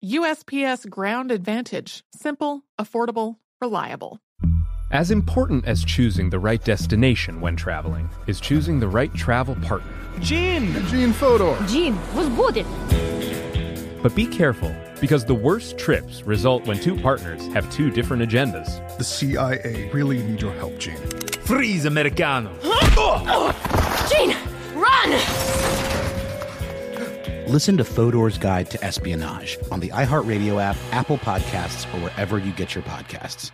USPS Ground Advantage. Simple, affordable, reliable. As important as choosing the right destination when traveling is choosing the right travel partner. Gene Fodor. Gene was good. But be careful, because the worst trips result when two partners have two different agendas. The CIA really need your help, Gene. Freeze, Americano. Huh? Oh. Gene, run! Listen to Fodor's Guide to Espionage on the iHeartRadio app, Apple Podcasts, or wherever you get your podcasts.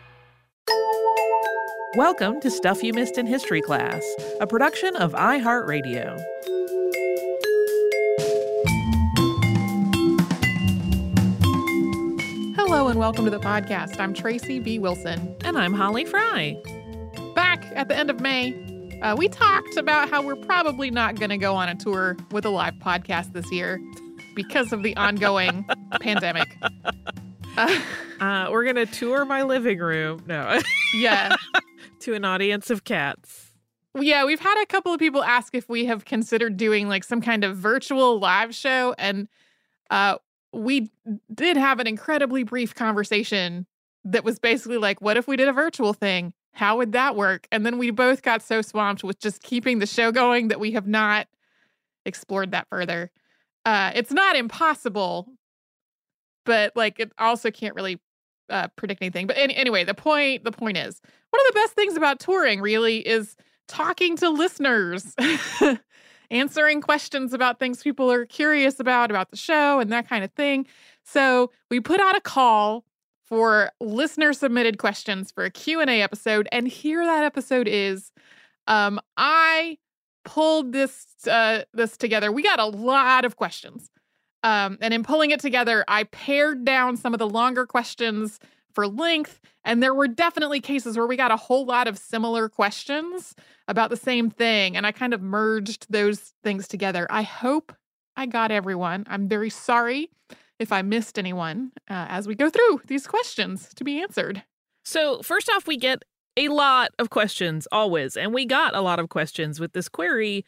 Welcome to Stuff You Missed in History Class, a production of iHeartRadio. Hello and welcome to the podcast. I'm Tracy B. Wilson. And I'm Holly Fry. Back at the end of May, we talked about how we're probably not going to go on a tour with a live podcast this year because of the ongoing pandemic. We're going to tour my living room. No. Yeah. To an audience of cats. Yeah, we've had a couple of people ask if we have considered doing like some kind of virtual live show. And we did have an incredibly brief conversation that was basically like, what if we did a virtual thing? How would that work? And then we both got so swamped with just keeping the show going that we have not explored that further. It's not impossible, but like it also can't really predict anything. But anyway, the point is, one of the best things about touring really is talking to listeners, answering questions about things people are curious about the show and that kind of thing. So we put out a call for listener-submitted questions for a Q&A episode. And here that episode is. I pulled this together. We got a lot of questions. And in pulling it together, I pared down some of the longer questions for length. And there were definitely cases where we got a whole lot of similar questions about the same thing. And I kind of merged those things together. I hope I got everyone. I'm very sorry if I missed anyone, as we go through these questions to be answered. So first off, we get a lot of questions always, and we got a lot of questions with this query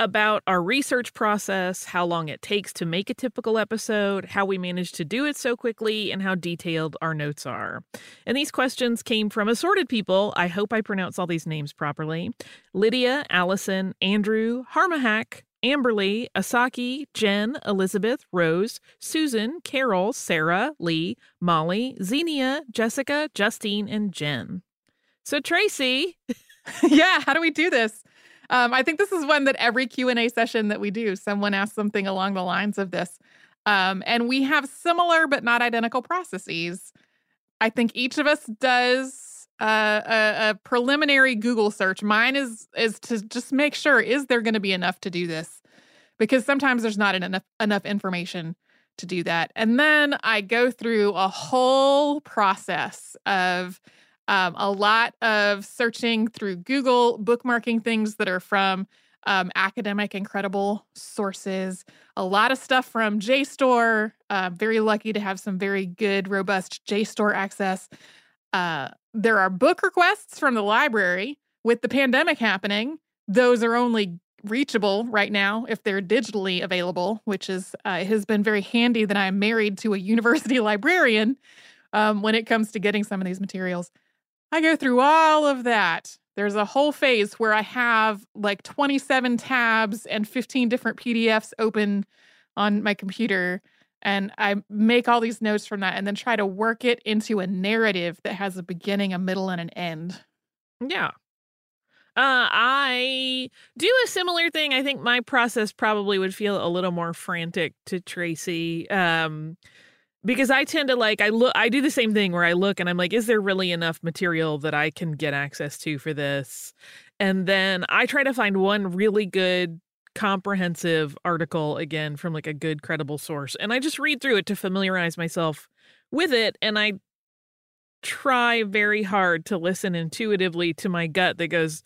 about our research process, how long it takes to make a typical episode, how we manage to do it so quickly, and how detailed our notes are. And these questions came from assorted people. I hope I pronounce all these names properly. Lydia, Allison, Andrew, Harmahack, Amberly, Asaki, Jen, Elizabeth, Rose, Susan, Carol, Sarah, Lee, Molly, Xenia, Jessica, Justine, and Jen. So Tracy. Yeah, how do we do this? I think this is one that every Q&A session that we do, someone asks something along the lines of this. And we have similar but not identical processes. I think each of us does a preliminary Google search. Mine is to just make sure, is there going to be enough to do this? Because sometimes there's not enough information to do that. And then I go through a whole process of a lot of searching through Google, bookmarking things that are from academic, incredible sources, a lot of stuff from JSTOR. Very lucky to have some very good, robust JSTOR access. There are book requests from the library. With the pandemic happening, those are only reachable right now if they're digitally available, which is, it has been very handy that I'm married to a university librarian when it comes to getting some of these materials. I go through all of that. There's a whole phase where I have like 27 tabs and 15 different PDFs open on my computer, and I make all these notes from that and then try to work it into a narrative that has a beginning, a middle, and an end. Yeah. I do a similar thing. I think my process probably would feel a little more frantic to Tracy, because I tend to I do the same thing where I look and I'm like, is there really enough material that I can get access to for this? And then I try to find one really good comprehensive article, again, from like a good credible source. And I just read through it to familiarize myself with it. And I try very hard to listen intuitively to my gut that goes,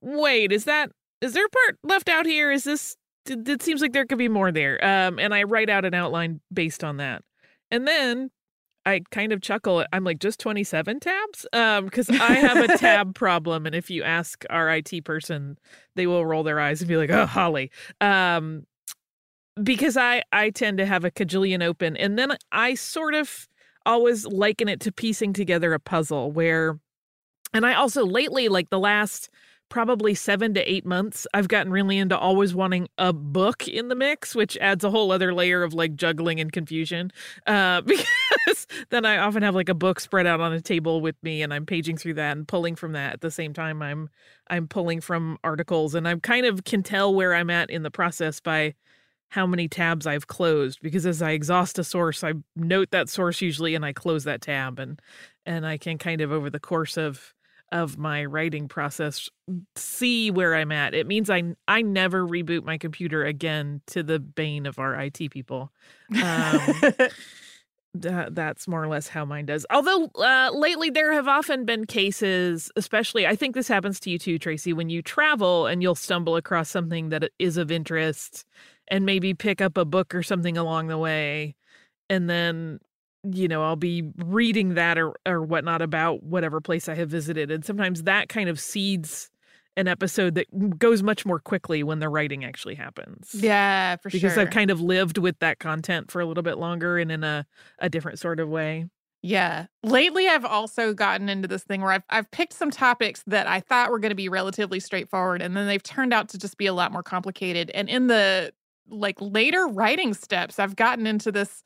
wait, is there a part left out here? It seems like there could be more there. And I write out an outline based on that. And then I kind of chuckle. I'm like, just 27 tabs? Because I have a tab problem. And if you ask our IT person, they will roll their eyes and be like, oh, Holly. Because I tend to have a cajillion open. And then I sort of always liken it to piecing together a puzzle where, and I also lately, like the last probably 7 to 8 months, I've gotten really into always wanting a book in the mix, which adds a whole other layer of like juggling and confusion, because then I often have like a book spread out on a table with me and I'm paging through that and pulling from that at the same time I'm pulling from articles, and I'm kind of can tell where I'm at in the process by how many tabs I've closed, because as I exhaust a source, I note that source usually and I close that tab, and I can kind of over the course of my writing process see where I'm at. It means I never reboot my computer again, to the bane of our IT people. That's more or less how mine does. Although lately there have often been cases, especially, I think this happens to you too, Tracy, when you travel and you'll stumble across something that is of interest and maybe pick up a book or something along the way. And then, you know, I'll be reading that or whatnot about whatever place I have visited. And sometimes that kind of seeds an episode that goes much more quickly when the writing actually happens. Yeah, for sure. Because I've kind of lived with that content for a little bit longer and in a different sort of way. Yeah. Lately, I've also gotten into this thing where I've picked some topics that I thought were going to be relatively straightforward, and then they've turned out to just be a lot more complicated. And in the like later writing steps, I've gotten into this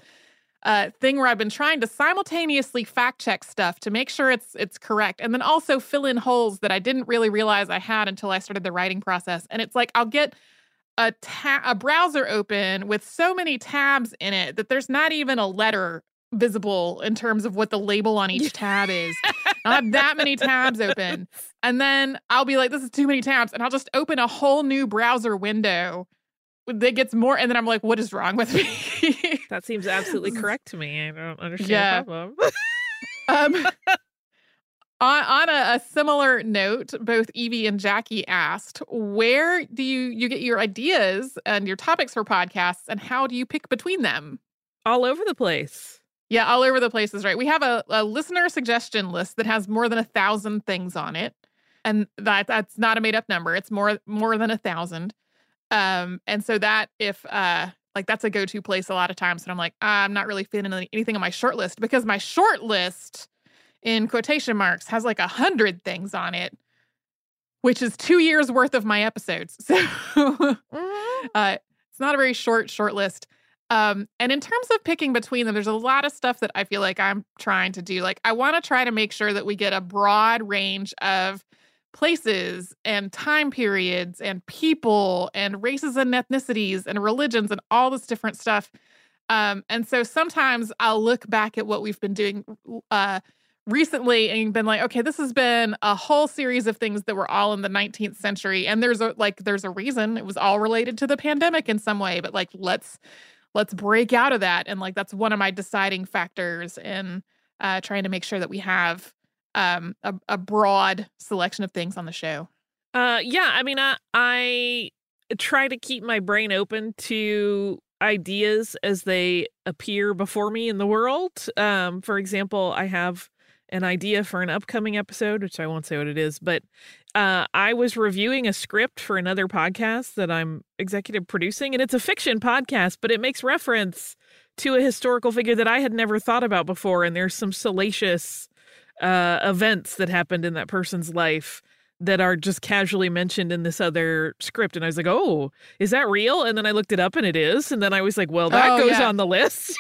thing where I've been trying to simultaneously fact check stuff to make sure it's correct, and then also fill in holes that I didn't really realize I had until I started the writing process. And it's like I'll get a browser open with so many tabs in it that there's not even a letter visible in terms of what the label on each tab is. I'll have that many tabs open, and then I'll be like, this is too many tabs, and I'll just open a whole new browser window that gets more, and then I'm like, what is wrong with me? That seems absolutely correct to me. I don't understand the problem. On a similar note, both Evie and Jackie asked, where do you get your ideas and your topics for podcasts, and how do you pick between them? All over the place. Yeah, all over the place is right. We have a listener suggestion list that has more than 1,000 things on it. And that's not a made-up number. It's more than 1,000. And so that if, that's a go-to place a lot of times. And I'm like, I'm not really feeling anything on my short list, because my short list in quotation marks has like 100 things on it, which is 2 years worth of my episodes. So, it's not a very short list. And in terms of picking between them, there's a lot of stuff that I feel like I'm trying to do. Like I want to try to make sure that we get a broad range of places and time periods and people and races and ethnicities and religions and all this different stuff. And so sometimes I'll look back at what we've been doing recently and been like, okay, this has been a whole series of things that were all in the 19th century. And there's a reason it was all related to the pandemic in some way, but like, let's break out of that. And like, that's one of my deciding factors in trying to make sure that we have a broad selection of things on the show. Yeah, I mean, I try to keep my brain open to ideas as they appear before me in the world. For example, I have an idea for an upcoming episode, which I won't say what it is, but I was reviewing a script for another podcast that I'm executive producing, and it's a fiction podcast, but it makes reference to a historical figure that I had never thought about before, and there's some salacious events that happened in that person's life that are just casually mentioned in this other script. And I was like, oh, is that real? And then I looked it up and it is. And then I was like, well, that goes on the list.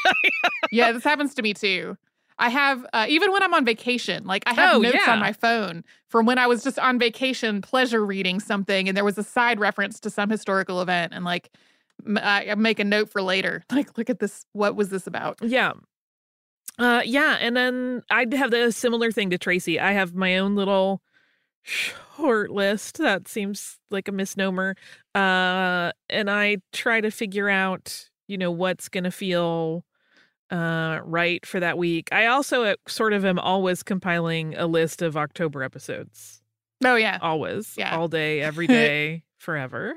Yeah, this happens to me too. I have, even when I'm on vacation, like I have notes on my phone from when I was just on vacation, pleasure reading something. And there was a side reference to some historical event. And like, I make a note for later. Like, look at this. What was this about? Yeah. Yeah. And then I have a similar thing to Tracy. I have my own little short list. That seems like a misnomer. And I try to figure out, you know, what's going to feel right for that week. I also sort of am always compiling a list of October episodes. Oh, yeah. Always. Yeah. All day, every day, forever.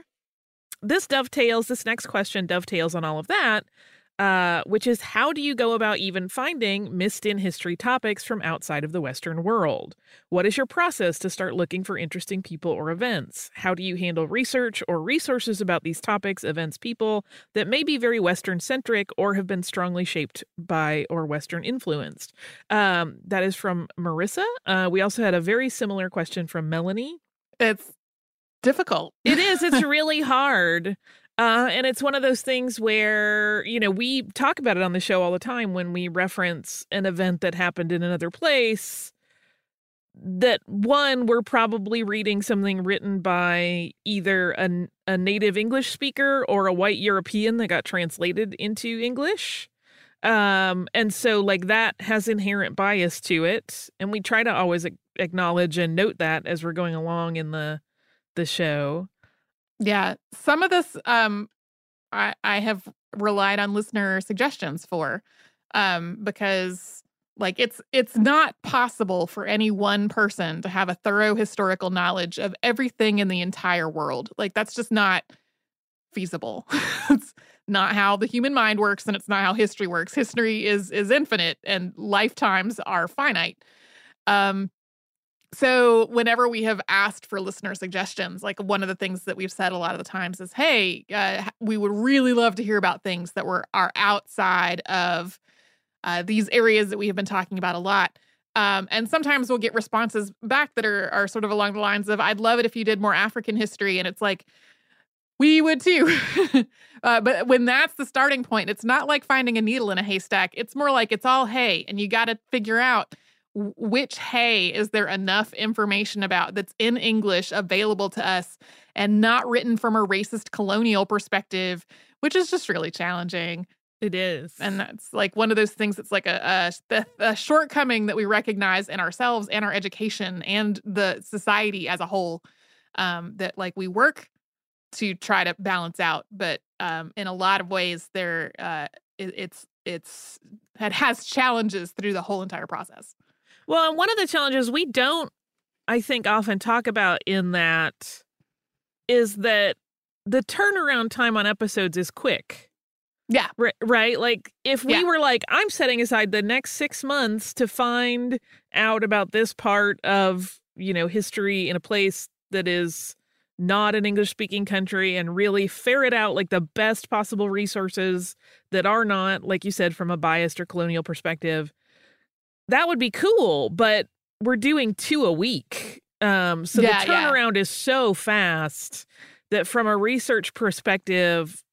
This next question dovetails on all of that, which is, how do you go about even finding missed in history topics from outside of the Western world? What is your process to start looking for interesting people or events? How do you handle research or resources about these topics, events, people that may be very Western centric or have been strongly shaped by or Western influenced? That is from Marissa. We also had a very similar question from Melanie. It's difficult. It is. It's really hard. And it's one of those things where, you know, we talk about it on the show all the time when we reference an event that happened in another place that one, we're probably reading something written by either a native English speaker or a white European that got translated into English. And so like that has inherent bias to it. And we try to always acknowledge and note that as we're going along in the show. Yeah. Some of this I have relied on listener suggestions for because like it's not possible for any one person to have a thorough historical knowledge of everything in the entire world. Like that's just not feasible. It's not how the human mind works and it's not how history works. History is infinite and lifetimes are finite. So whenever we have asked for listener suggestions, like one of the things that we've said a lot of the times is, hey, we would really love to hear about things that are outside of these areas that we have been talking about a lot. And sometimes we'll get responses back that are sort of along the lines of, I'd love it if you did more African history. And it's like, we would too. But when that's the starting point, it's not like finding a needle in a haystack. It's more like it's all hay and you got to figure out which hay is there enough information about that's in English available to us and not written from a racist colonial perspective, which is just really challenging. It is. And that's like one of those things that's like a shortcoming that we recognize in ourselves and our education and the society as a whole, that like we work to try to balance out. But in a lot of ways there, it has challenges through the whole entire process. Well, and one of the challenges we don't, I think, often talk about in that is that the turnaround time on episodes is quick. Yeah. Right? Like, if we were like, I'm setting aside the next 6 months to find out about this part of, you know, history in a place that is not an English-speaking country and really ferret out, like, the best possible resources that are not, like you said, from a biased or colonial perspective, that would be cool, but we're doing 2 a week. So the turnaround is so fast that from a research perspective,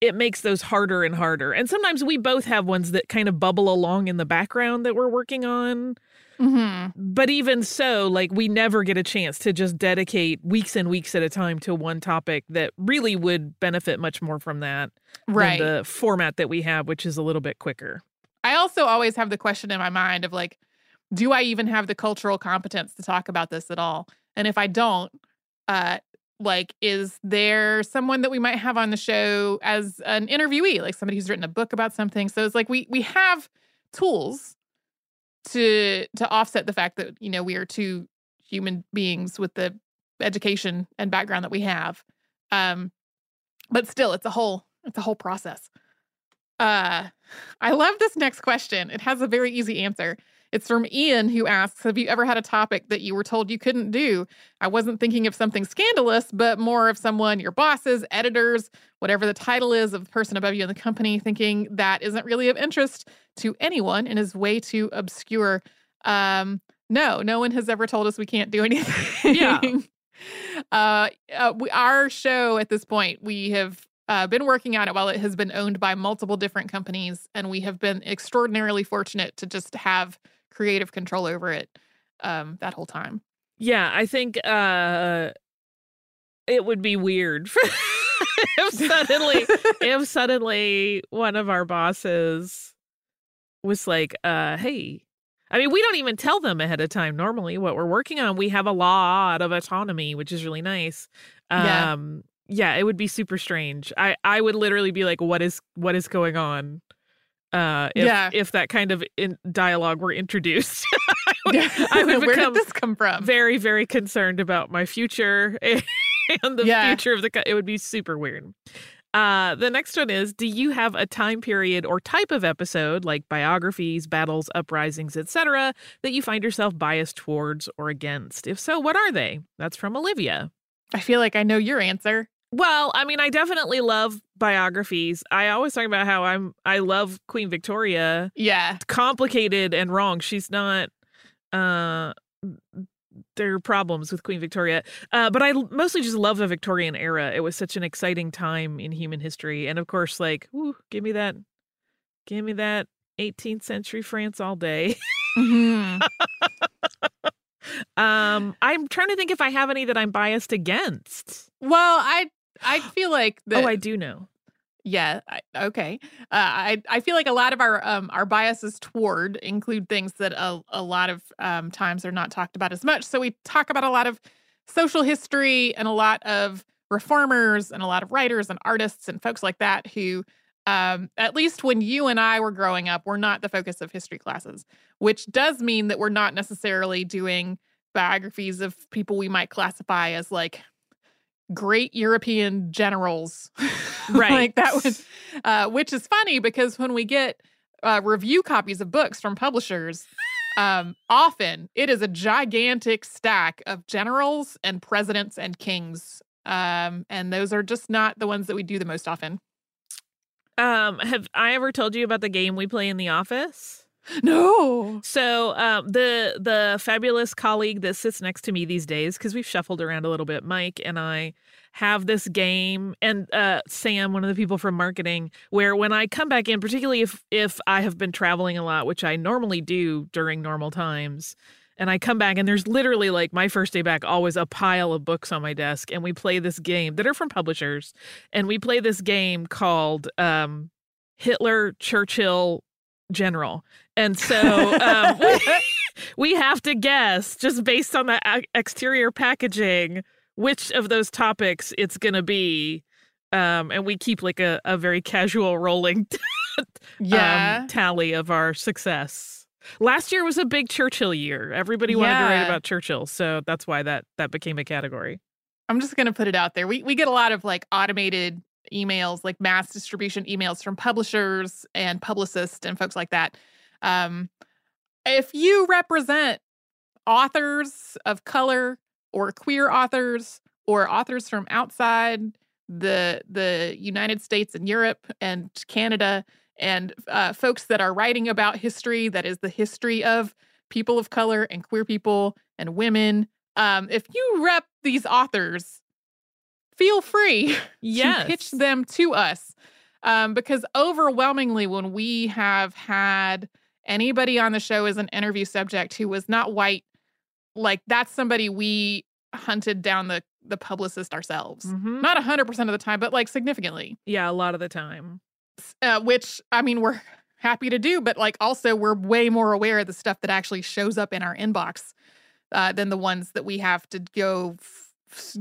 it makes those harder and harder. And sometimes we both have ones that kind of bubble along in the background that we're working on. Mm-hmm. But even so, like we never get a chance to just dedicate weeks and weeks at a time to one topic that really would benefit much more from that than the format that we have, which is a little bit quicker. I also always have the question in my mind of like, do I even have the cultural competence to talk about this at all? And if I don't, like, is there someone that we might have on the show as an interviewee, like somebody who's written a book about something? So it's like we have tools to offset the fact that, you know, we are two human beings with the education and background that we have. But still, it's a whole process. I love this next question. It has a very easy answer. It's from Ian, who asks, have you ever had a topic that you were told you couldn't do? I wasn't thinking of something scandalous, but more of someone, your bosses, editors, whatever the title is of the person above you in the company, thinking that isn't really of interest to anyone and is way too obscure. No one has ever told us we can't do anything. Yeah. Our show at this point, we have been working on it while it has been owned by multiple different companies, and we have been extraordinarily fortunate to just have creative control over it that whole time. Yeah, I think it would be weird if suddenly one of our bosses was like, hey, I mean, we don't even tell them ahead of time normally what we're working on. We have a lot of autonomy, which is really nice. Yeah, it would be super strange. I would literally be like, what is going on? If that kind of dialogue were introduced, I would where become did this come from? Very, very concerned about my future and the future of the company. It would be super weird. The next one is, do you have a time period or type of episode, like biographies, battles, uprisings, etc., that you find yourself biased towards or against? If so, what are they? That's from Olivia. I feel like I know your answer. Well, I mean, I definitely love biographies. I always talk about how I love Queen Victoria. Yeah. It's complicated and wrong. She's not... There are problems with Queen Victoria. But I mostly just love the Victorian era. It was such an exciting time in human history. And of course, like, ooh, give me that 18th century France all day. Mm-hmm. I'm trying to think if I have any that I'm biased against. Well, I feel like... that, oh, I do know. Yeah. Okay. I feel like a lot of our biases toward include things that a lot of times are not talked about as much. So we talk about a lot of social history and a lot of reformers and a lot of writers and artists and folks like that who, at least when you and I were growing up, were not the focus of history classes, which does mean that we're not necessarily doing biographies of people we might classify as like great European generals. Right. Like that was, which is funny because when we get review copies of books from publishers, often it is a gigantic stack of generals and presidents and kings. And those are just not the ones that we do the most often. Have I ever told you about the game we play in the office? No. So the fabulous colleague that sits next to me these days, because we've shuffled around a little bit, Mike and I have this game, and Sam, one of the people from marketing, where when I come back in, particularly if I have been traveling a lot, which I normally do during normal times, and I come back and there's literally like my first day back, always a pile of books on my desk. And we play this game that are from publishers, and we play this game called Hitler, Churchill, General. And so we have to guess, just based on the exterior packaging, which of those topics it's going to be. And we keep like a very casual rolling tally of our success. Last year was a big Churchill year. Everybody wanted to write about Churchill. So that's why that became a category. I'm just going to put it out there. We get a lot of like automated emails, like mass distribution emails from publishers and publicists and folks like that. If you represent authors of color or queer authors or authors from outside the United States and Europe and Canada and folks that are writing about history, that is the history of people of color and queer people and women, if you rep these authors, feel free to pitch them to us. Because overwhelmingly, when we have had anybody on the show as an interview subject who was not white, like that's somebody we hunted down the publicist ourselves. Mm-hmm. Not 100% of the time, but like significantly. Yeah, a lot of the time. Which, I mean, we're happy to do, but like also we're way more aware of the stuff that actually shows up in our inbox than the ones that we have to go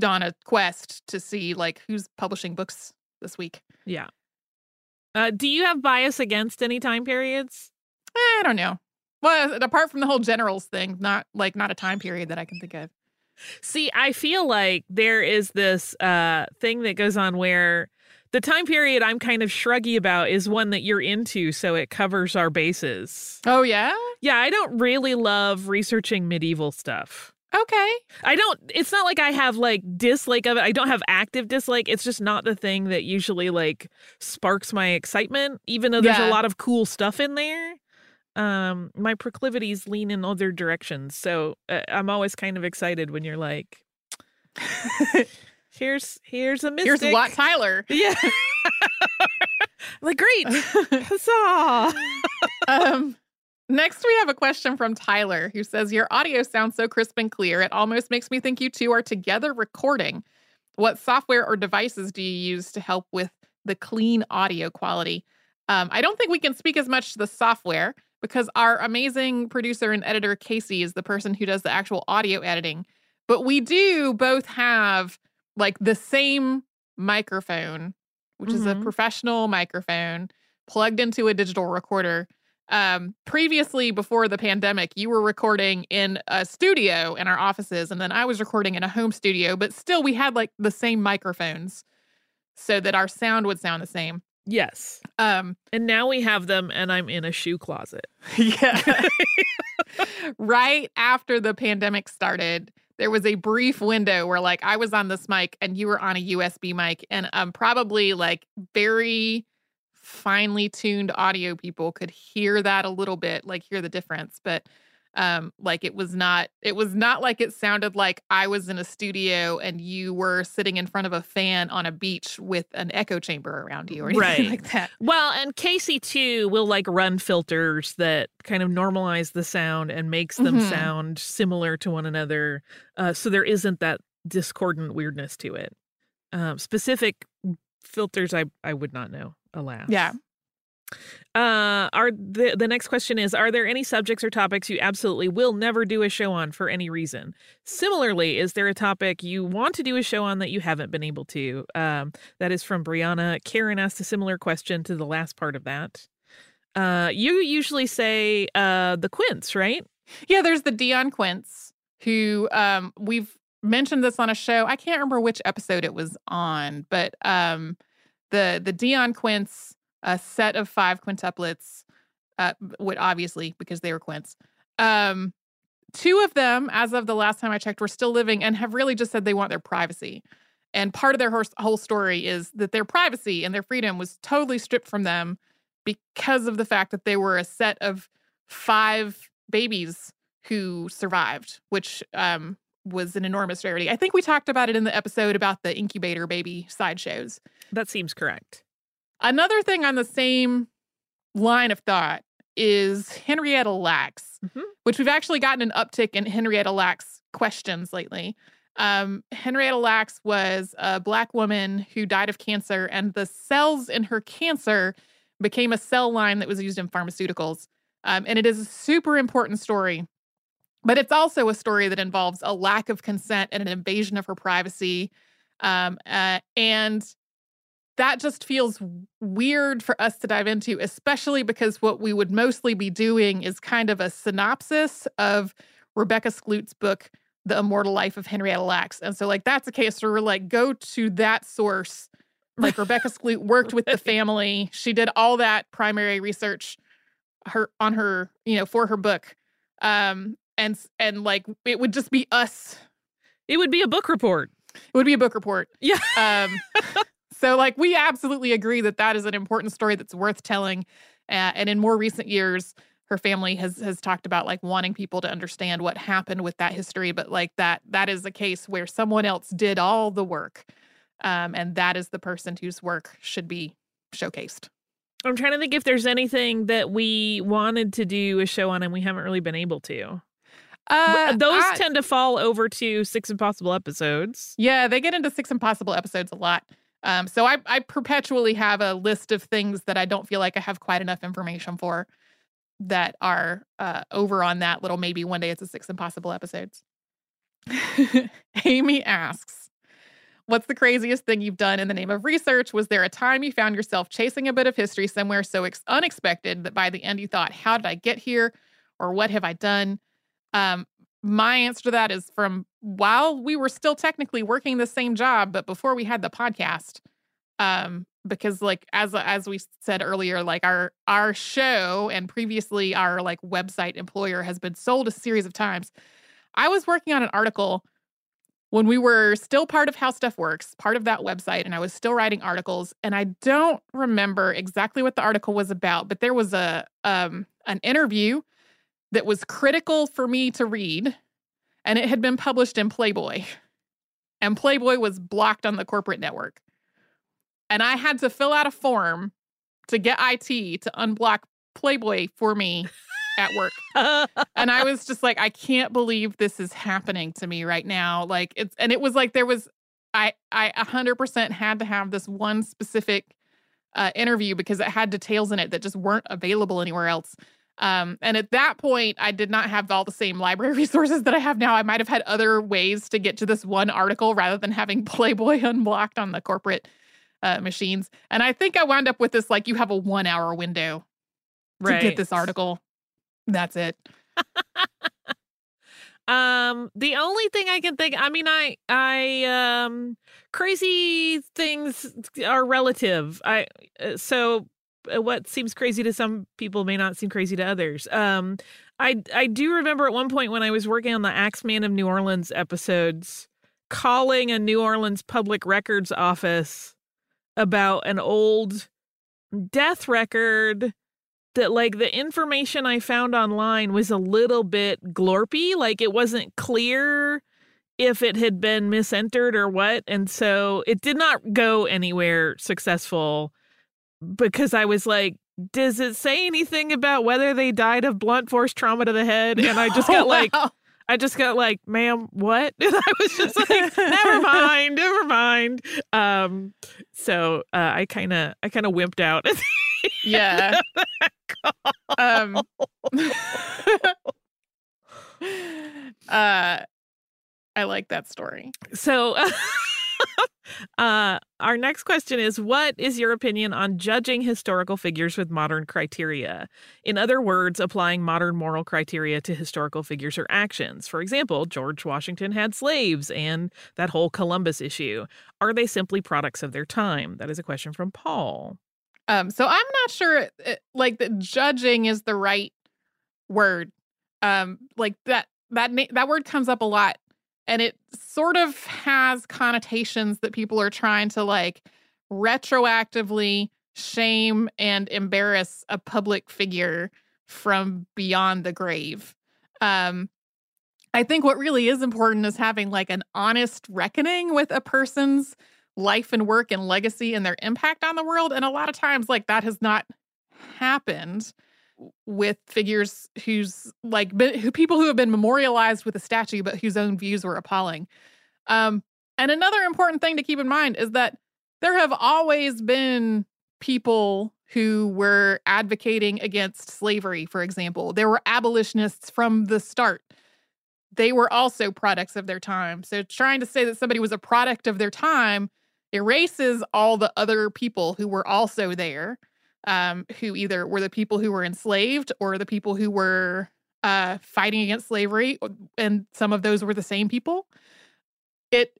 on a quest to see, like, who's publishing books this week. Yeah. Do you have bias against any time periods? I don't know. Well, apart from the whole generals thing, not a time period that I can think of. See, I feel like there is this thing that goes on where the time period I'm kind of shruggy about is one that you're into, so it covers our bases. Oh, yeah? Yeah, I don't really love researching medieval stuff. Okay. It's not like I have like dislike of it. I don't have active dislike. It's just not the thing that usually like sparks my excitement, even though there's a lot of cool stuff in there. My proclivities lean in other directions. So I'm always kind of excited when you're like, here's a mystic. Here's Watt Tyler. Yeah. Like, great. Huzzah. Next, we have a question from Tyler, who says, your audio sounds so crisp and clear. It almost makes me think you two are together recording. What software or devices do you use to help with the clean audio quality? I don't think we can speak as much to the software because our amazing producer and editor, Casey, is the person who does the actual audio editing. But we do both have like the same microphone, which is a professional microphone plugged into a digital recorder. Previously, before the pandemic, you were recording in a studio in our offices, and then I was recording in a home studio, but still we had like the same microphones so that our sound would sound the same. Yes. And now we have them, and I'm in a shoe closet. Yeah. Right after the pandemic started, there was a brief window where like I was on this mic and you were on a USB mic, and probably like very finely tuned audio people could hear that a little bit, like hear the difference, but like it was not like it sounded like I was in a studio and you were sitting in front of a fan on a beach with an echo chamber around you or anything like that. Well, and Casey too will like run filters that kind of normalize the sound and makes them sound similar to one another, so there isn't that discordant weirdness to it. Specific filters I would not know. Alas. Yeah. The next question is, are there any subjects or topics you absolutely will never do a show on for any reason? Similarly, is there a topic you want to do a show on that you haven't been able to? That is from Brianna. Karen asked a similar question to the last part of that. You usually say the Quints, right? Yeah, there's the Dion Quints, who we've mentioned this on a show. I can't remember which episode it was on, but... The Dion Quints, a set of 5 quintuplets, would obviously, because they were Quints. 2 of them, as of the last time I checked, were still living and have really just said they want their privacy. And part of their whole story is that their privacy and their freedom was totally stripped from them because of the fact that they were a set of 5 babies who survived, which was an enormous rarity. I think we talked about it in the episode about the incubator baby sideshows. That seems correct. Another thing on the same line of thought is Henrietta Lacks, which we've actually gotten an uptick in Henrietta Lacks questions lately. Henrietta Lacks was a Black woman who died of cancer, and the cells in her cancer became a cell line that was used in pharmaceuticals. And it is a super important story. But it's also a story that involves a lack of consent and an invasion of her privacy. And that just feels weird for us to dive into, especially because what we would mostly be doing is kind of a synopsis of Rebecca Skloot's book, The Immortal Life of Henrietta Lacks. And so, like, that's a case where we're like, go to that source. Like, Rebecca Skloot worked with the family. She did all that primary research for her book. And like, it would just be us. It would be a book report. Yeah. So, like, we absolutely agree that that is an important story that's worth telling. And in more recent years, her family has talked about, like, wanting people to understand what happened with that history. But, like, that is a case where someone else did all the work. And that is the person whose work should be showcased. I'm trying to think if there's anything that we wanted to do a show on and we haven't really been able to. Those tend to fall over to Six Impossible Episodes. Yeah, they get into Six Impossible Episodes a lot. So I perpetually have a list of things that I don't feel like I have quite enough information for that are over on that little maybe one day it's a Six Impossible Episodes. Amy asks, what's the craziest thing you've done in the name of research? Was there a time you found yourself chasing a bit of history somewhere so unexpected that by the end you thought, how did I get here? Or what have I done? My answer to that is from while we were still technically working the same job, but before we had the podcast, because like, as we said earlier, like our show and previously our like website employer has been sold a series of times. I was working on an article when we were still part of How Stuff Works, part of that website, and I was still writing articles, and I don't remember exactly what the article was about, but there was a an interview that was critical for me to read, and it had been published in Playboy, and Playboy was blocked on the corporate network, and I had to fill out a form to get IT to unblock Playboy for me at work. And I was just like, I can't believe this is happening to me right now. Like it's, and it was like, there was, I 100% had to have this one specific interview because it had details in it that just weren't available anywhere else. And at that point I did not have all the same library resources that I have now. I might've had other ways to get to this one article rather than having Playboy unblocked on the corporate machines. And I think I wound up with this, like, you have a 1 hour window to get this article. That's it. The only thing I can think, I mean, I crazy things are relative. So what seems crazy to some people may not seem crazy to others. I do remember at one point when I was working on the Axeman of New Orleans episodes, calling a New Orleans public records office about an old death record that, like, the information I found online was a little bit glorpy. Like, it wasn't clear if it had been misentered or what. And so it did not go anywhere successful because I was like, does it say anything about whether they died of blunt force trauma to the head? And I just got like, ma'am, what? And I was just like, never mind. So I kind of wimped out. Yeah. I like that story. So our next question is, what is your opinion on judging historical figures with modern criteria? In other words, applying modern moral criteria to historical figures or actions. For example, George Washington had slaves and that whole Columbus issue. Are they simply products of their time? That is a question from Paul. So I'm not sure, like, that judging is the right word. Like, that word comes up a lot, and it sort of has connotations that people are trying to, like, retroactively shame and embarrass a public figure from beyond the grave. I think what really is important is having, like, an honest reckoning with a person's life and work and legacy and their impact on the world. And a lot of times, like, that has not happened with figures people who have been memorialized with a statue, but whose own views were appalling. And another important thing to keep in mind is that there have always been people who were advocating against slavery, for example. There were abolitionists from the start. They were also products of their time. So trying to say that somebody was a product of their time erases all the other people who were also there, who either were the people who were enslaved or the people who were fighting against slavery, and some of those were the same people. It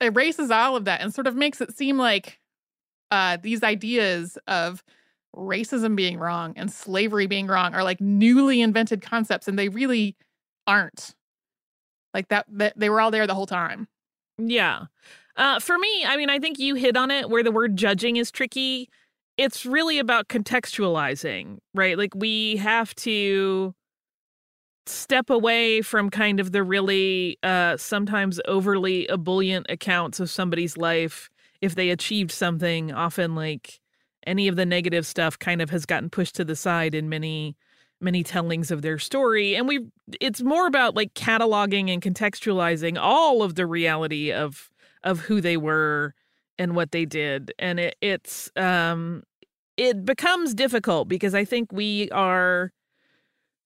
erases all of that and sort of makes it seem like these ideas of racism being wrong and slavery being wrong are like newly invented concepts, and they really aren't. Like that they were all there the whole time. Yeah. For me, I mean, I think you hit on it where the word judging is tricky. It's really about contextualizing, right? Like, we have to step away from kind of the really sometimes overly ebullient accounts of somebody's life. If they achieved something, often like any of the negative stuff kind of has gotten pushed to the side in many tellings of their story. And it's more about like cataloging and contextualizing all of the reality of who they were and what they did. And it becomes difficult because I think we are,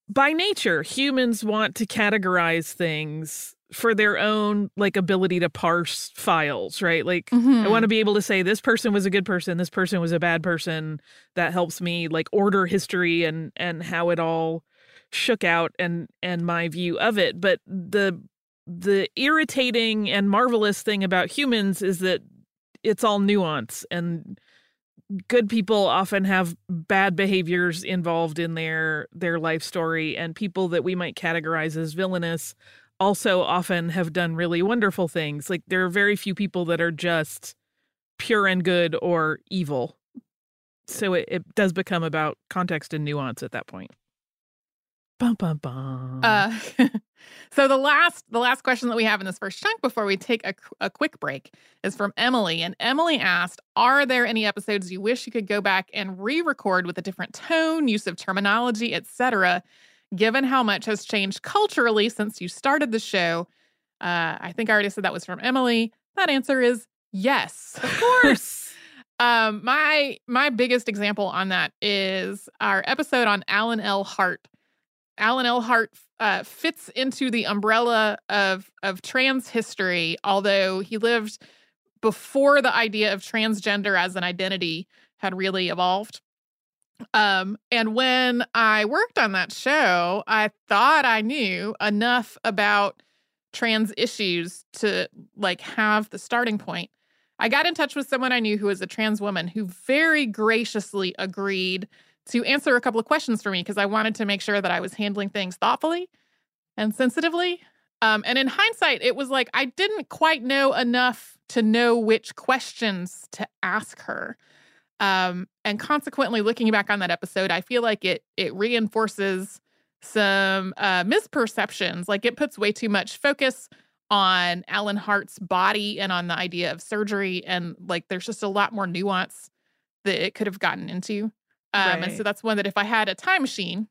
by nature, humans want to categorize things for their own, like, ability to parse files, right? Like, I want to be able to say this person was a good person, this person was a bad person. That helps me, like, order history and how it all shook out and my view of it. But the the irritating and marvelous thing about humans is that it's all nuance, and good people often have bad behaviors involved in their life story, and people that we might categorize as villainous also often have done really wonderful things. Like, there are very few people that are just pure and good or evil. So it does become about context and nuance at that point. Bum, bum, bum. So the last question that we have in this first chunk before we take a quick break is from Emily. And Emily asked, are there any episodes you wish you could go back and re-record with a different tone, use of terminology, etc., given how much has changed culturally since you started the show? I think I already said that was from Emily. That answer is yes. Of course. My biggest example on that is our episode on Alan L. Hart. Alan L. Hart fits into the umbrella of trans history, although he lived before the idea of transgender as an identity had really evolved. And when I worked on that show, I thought I knew enough about trans issues to like have the starting point. I got in touch with someone I knew who was a trans woman who very graciously agreed to answer a couple of questions for me because I wanted to make sure that I was handling things thoughtfully and sensitively. And in hindsight, it was like I didn't quite know enough to know which questions to ask her. And consequently, looking back on that episode, I feel like it reinforces some misperceptions. Like, it puts way too much focus on Alan Hart's body and on the idea of surgery. And like, there's just a lot more nuance that it could have gotten into. Right. And so that's one that if I had a time machine,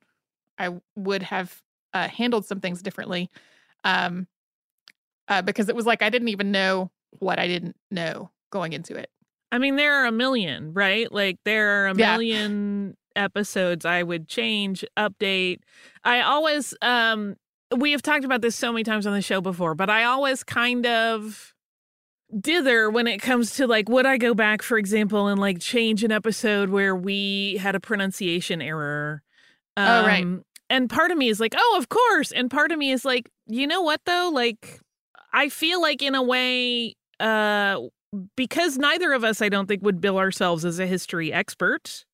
I would have handled some things differently because it was like, I didn't even know what I didn't know going into it. I mean, there are a million, right? Like, there are a million episodes I would change, update. I always, we have talked about this so many times on the show before, but I always kind of dither when it comes to, like, would I go back, for example, and like change an episode where we had a pronunciation error? Oh, right. And part of me is like, oh, of course. And part of me is like, you know what, though? Like, I feel like in a way, because neither of us, I don't think, would bill ourselves as a history expert.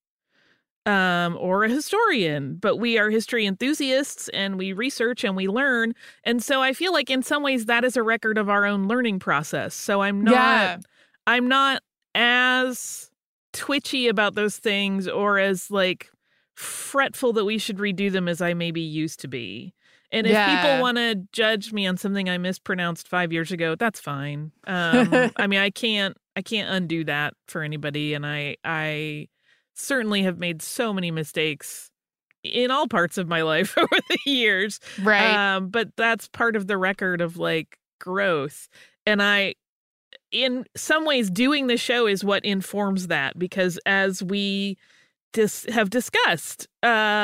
Or a historian, but we are history enthusiasts and we research and we learn. And so I feel like in some ways that is a record of our own learning process. So I'm not as twitchy about those things or as like fretful that we should redo them as I maybe used to be. And if people want to judge me on something I mispronounced 5 years ago, that's fine. I mean, I can't undo that for anybody. And I certainly have made so many mistakes in all parts of my life over the years. Right. But that's part of the record of like growth. And I, in some ways, doing the show is what informs that, because as we have discussed, I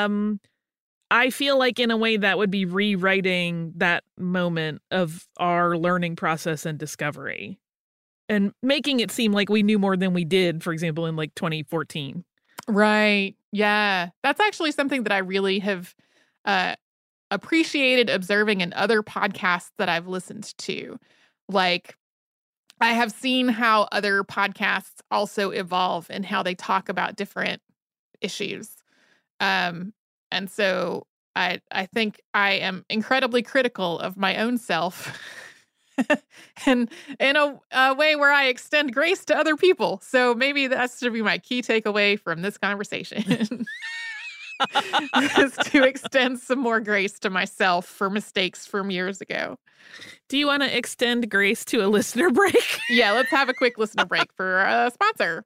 feel like in a way that would be rewriting that moment of our learning process and discovery and making it seem like we knew more than we did, for example, in like 2014. Right. Yeah. That's actually something that I really have appreciated observing in other podcasts that I've listened to. Like, I have seen how other podcasts also evolve and how they talk about different issues. And so I think I am incredibly critical of my own self and in a way where I extend grace to other people. So maybe that should be my key takeaway from this conversation is to extend some more grace to myself for mistakes from years ago. Do you want to extend grace to a listener break? Yeah, let's have a quick listener break for a sponsor.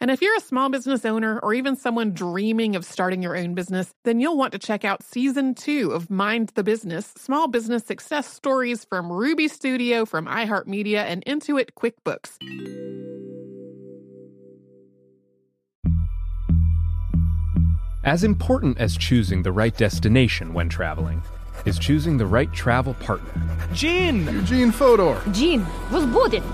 And if you're a small business owner or even someone dreaming of starting your own business, then you'll want to check out Season 2 of Mind the Business, Small Business Success Stories from Ruby Studio, from iHeartMedia, and Intuit QuickBooks. As important as choosing the right destination when traveling is choosing the right travel partner. Eugene Fodor. Gene was booted.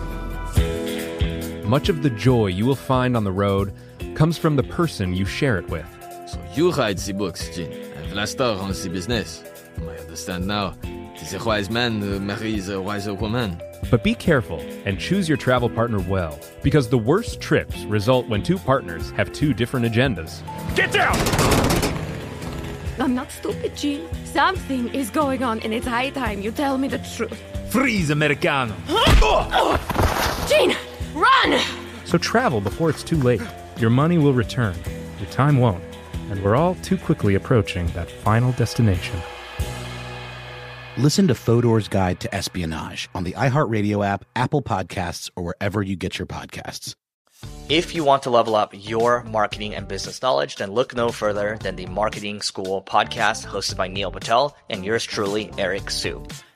Much of the joy you will find on the road comes from the person you share it with. So you write the books, Jean, and Vlastar runs the business. I understand now. It is a wise man who marries a wiser woman. But be careful and choose your travel partner well, because the worst trips result when two partners have two different agendas. Get down! I'm not stupid, Jean. Something is going on, and it's high time you tell me the truth. Freeze, Americano! Huh? Oh! Jean! Run! So travel before it's too late. Your money will return, your time won't, and we're all too quickly approaching that final destination. Listen to Fodor's Guide to Espionage on the iHeartRadio app, Apple Podcasts, or wherever you get your podcasts. If you want to level up your marketing and business knowledge, then look no further than the Marketing School podcast hosted by Neil Patel and yours truly, Eric Sue.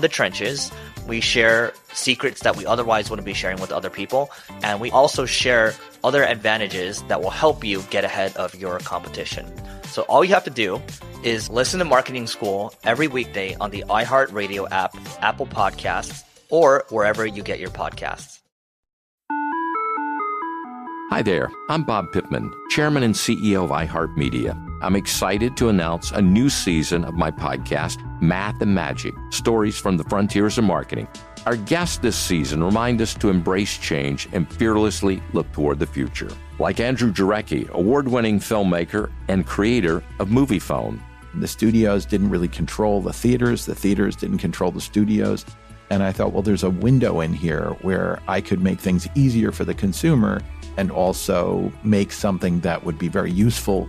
the trenches. We share secrets that we otherwise wouldn't be sharing with other people. And we also share other advantages that will help you get ahead of your competition. So all you have to do is listen to Marketing School every weekday on the iHeartRadio app, Apple Podcasts, or wherever you get your podcasts. Hi there, I'm Bob Pittman, Chairman and CEO of iHeartMedia. I'm excited to announce a new season of my podcast, Math and Magic, Stories from the Frontiers of Marketing. Our guests this season remind us to embrace change and fearlessly look toward the future. Like Andrew Jarecki, award-winning filmmaker and creator of Movie Phone. The studios didn't really control the theaters didn't control the studios. And I thought, well, there's a window in here where I could make things easier for the consumer and also make something that would be very useful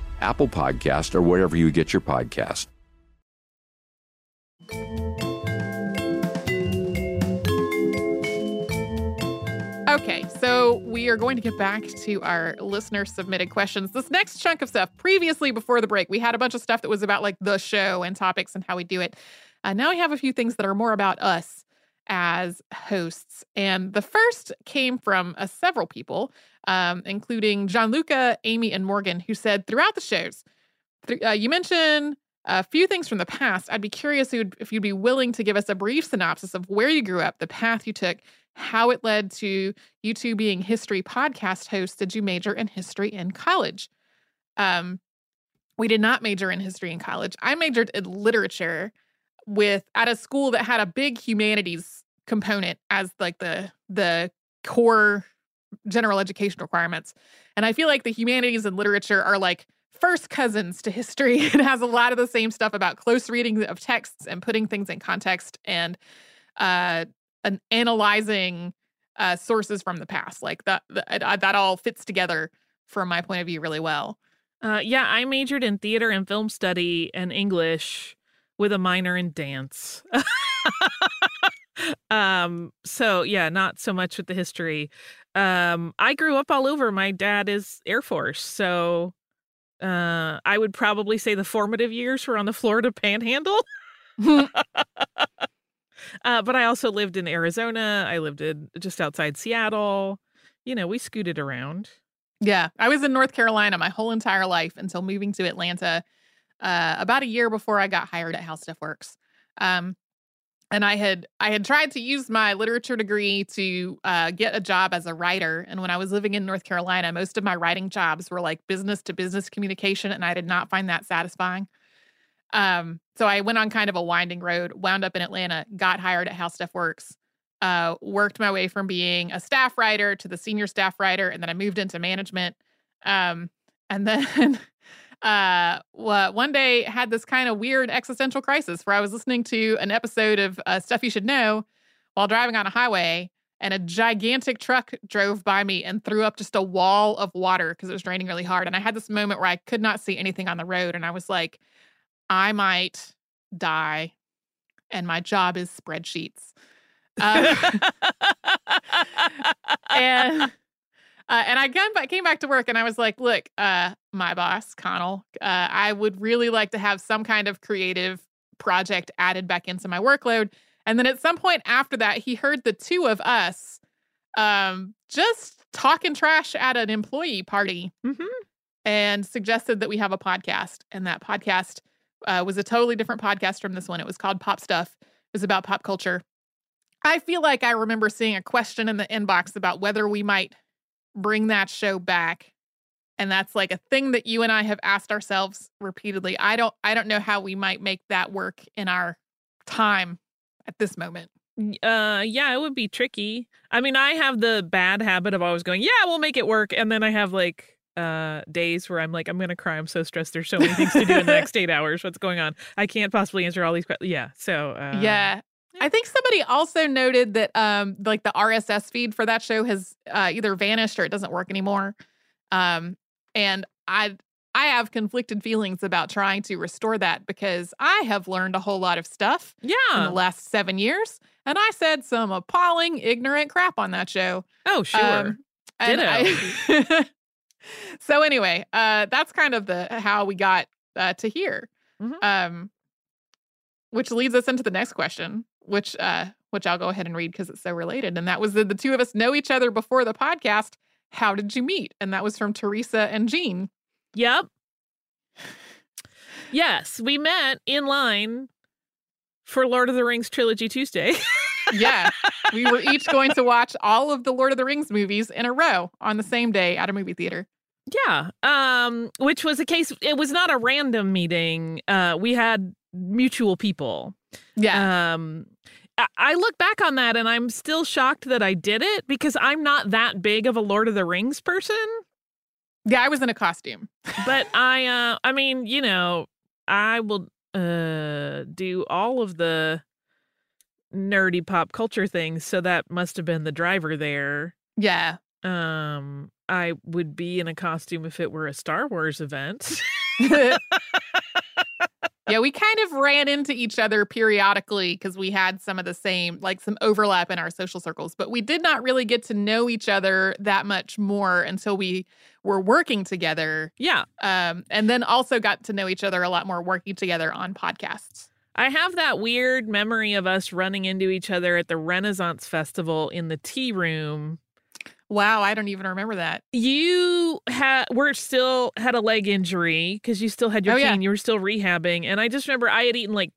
Apple Podcast, or wherever you get your podcast. Okay, so we are going to get back to our listener-submitted questions. This next chunk of stuff, previously before the break, we had a bunch of stuff that was about like the show and topics and how we do it. Now we have a few things that are more about us as hosts. And the first came from several people, including Gianluca, Amy, and Morgan, who said, throughout the shows, you mentioned a few things from the past. I'd be curious if you'd be willing to give us a brief synopsis of where you grew up, the path you took, how it led to you two being history podcast hosts. Did you major in history in college? We did not major in history in college. I majored in literature at a school that had a big humanities component as like the core general education requirements. And I feel like the humanities and literature are like first cousins to history. It has a lot of the same stuff about close reading of texts and putting things in context and analyzing sources from the past. Like that all fits together from my point of view really well. Yeah, I majored in theater and film study and English with a minor in dance. So yeah, not so much with the history. I grew up all over. My dad is Air Force, so I would probably say the formative years were on the Florida Panhandle. But I also lived in Arizona. I lived in just outside Seattle. You know, we scooted around. Yeah, I was in North Carolina my whole entire life until moving to Atlanta about a year before I got hired at How Stuff Works. And I had tried to use my literature degree to get a job as a writer. And when I was living in North Carolina, most of my writing jobs were like business to business communication, and I did not find that satisfying. So I went on kind of a winding road, wound up in Atlanta, got hired at How Stuff Works, worked my way from being a staff writer to the senior staff writer, and then I moved into management. And then one day had this kind of weird existential crisis where I was listening to an episode of Stuff You Should Know while driving on a highway, and a gigantic truck drove by me and threw up just a wall of water because it was raining really hard. And I had this moment where I could not see anything on the road, and I was like, I might die, and my job is spreadsheets. And I came back to work, and I was like, look, my boss, Connell, I would really like to have some kind of creative project added back into my workload. And then at some point after that, he heard the two of us just talking trash at an employee party and suggested that we have a podcast. And that podcast was a totally different podcast from this one. It was called Pop Stuff. It was about pop culture. I feel like I remember seeing a question in the inbox about whether we might bring that show back. And that's like a thing that you and I have asked ourselves repeatedly. I don't know how we might make that work in our time at this moment. Yeah, it would be tricky. I mean, I have the bad habit of always going, yeah, we'll make it work. And then I have like days where I'm like, I'm going to cry. I'm so stressed. There's so many things to do in the next 8 hours. What's going on? I can't possibly answer all these questions. Yeah. So yeah. I think somebody also noted that like the RSS feed for that show has either vanished or it doesn't work anymore. And I have conflicted feelings about trying to restore that because I have learned a whole lot of stuff in the last 7 years. And I said some appalling, ignorant crap on that show. Oh, sure. So anyway, that's kind of how we got to here. Which leads us into the next question, which I'll go ahead and read because it's so related. And that was the two of us know each other before the podcast. How did you meet? And that was from Teresa and Jean. Yep. Yes, we met in line for Lord of the Rings Trilogy Tuesday. Yeah. We were each going to watch all of the Lord of the Rings movies in a row on the same day at a movie theater. Yeah. Which was a case. It was not a random meeting. We had mutual people. Yeah. I look back on that and I'm still shocked that I did it because I'm not that big of a Lord of the Rings person. Yeah, I was in a costume. But I mean, you know, I will do all of the nerdy pop culture things, so that must have been the driver there. Yeah. I would be in a costume if it were a Star Wars event. Yeah, we kind of ran into each other periodically because we had some of the same, like some overlap in our social circles, but we did not really get to know each other that much more until we were working together. Yeah. And then also got to know each other a lot more working together on podcasts. I have that weird memory of us running into each other at the Renaissance Festival in the tea room. Wow, I don't even remember that. You had a leg injury because you still had your cane. Yeah. You were still rehabbing. And I just remember I had eaten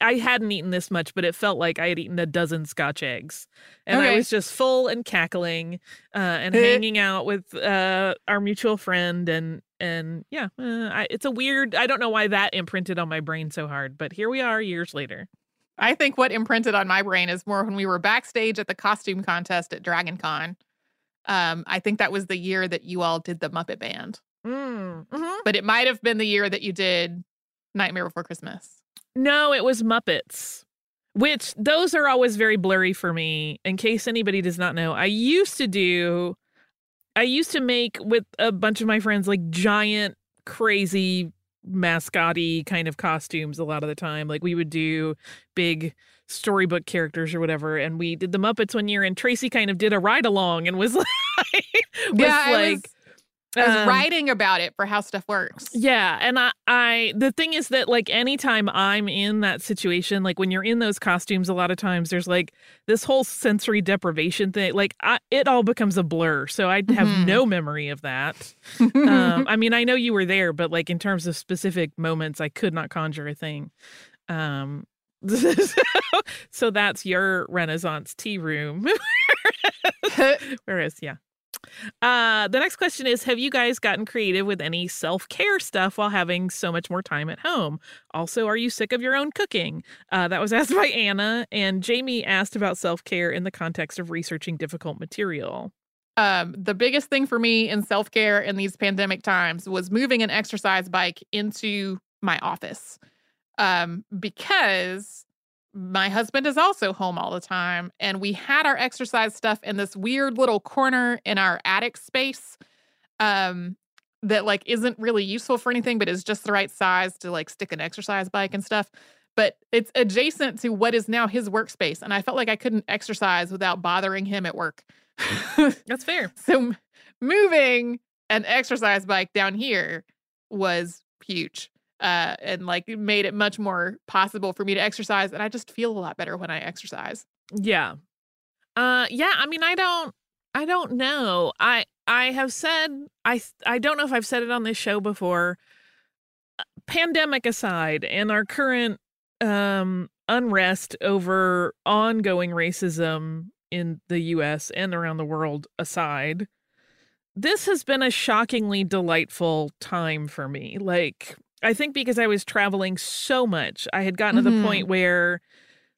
I hadn't eaten this much, but it felt like I had eaten a dozen Scotch eggs. And I was just full and cackling and hanging out with our mutual friend. And yeah, it's a weird, I don't know why that imprinted on my brain so hard, but here we are years later. I think what imprinted on my brain is more when we were backstage at the costume contest at Dragon Con. I think that was the year that you all did the Muppet Band. But it might have been the year that you did Nightmare Before Christmas. No, it was Muppets, which those are always very blurry for me. In case anybody does not know, I used to make with a bunch of my friends like giant, crazy mascot-y kind of costumes a lot of the time. Like we would do big storybook characters or whatever, and we did the Muppets one year, and Tracy kind of did a ride-along and was like... I was writing about it for How Stuff Works. Yeah. And I the thing is that, like, anytime I'm in that situation, like when you're in those costumes, a lot of times there's like this whole sensory deprivation thing. Like it all becomes a blur. So I have no memory of that. I mean, I know you were there, but like in terms of specific moments, I could not conjure a thing. So that's your Renaissance tea room. Whereas, yeah. The next question is, have you guys gotten creative with any self-care stuff while having so much more time at home? Also, are you sick of your own cooking? That was asked by Anna, and Jamie asked about self-care in the context of researching difficult material. The biggest thing for me in self-care in these pandemic times was moving an exercise bike into my office, because my husband is also home all the time, and we had our exercise stuff in this weird little corner in our attic space that, like, isn't really useful for anything, but is just the right size to, like, stick an exercise bike and stuff. But it's adjacent to what is now his workspace, and I felt like I couldn't exercise without bothering him at work. That's fair. So moving an exercise bike down here was huge. And like it made it much more possible for me to exercise. And I just feel a lot better when I exercise. Yeah. Yeah. I mean, I don't know. I have said, I don't know if I've said it on this show before, pandemic aside and our current, unrest over ongoing racism in the US and around the world aside, this has been a shockingly delightful time for me. Like, I think because I was traveling so much, I had gotten to the point where,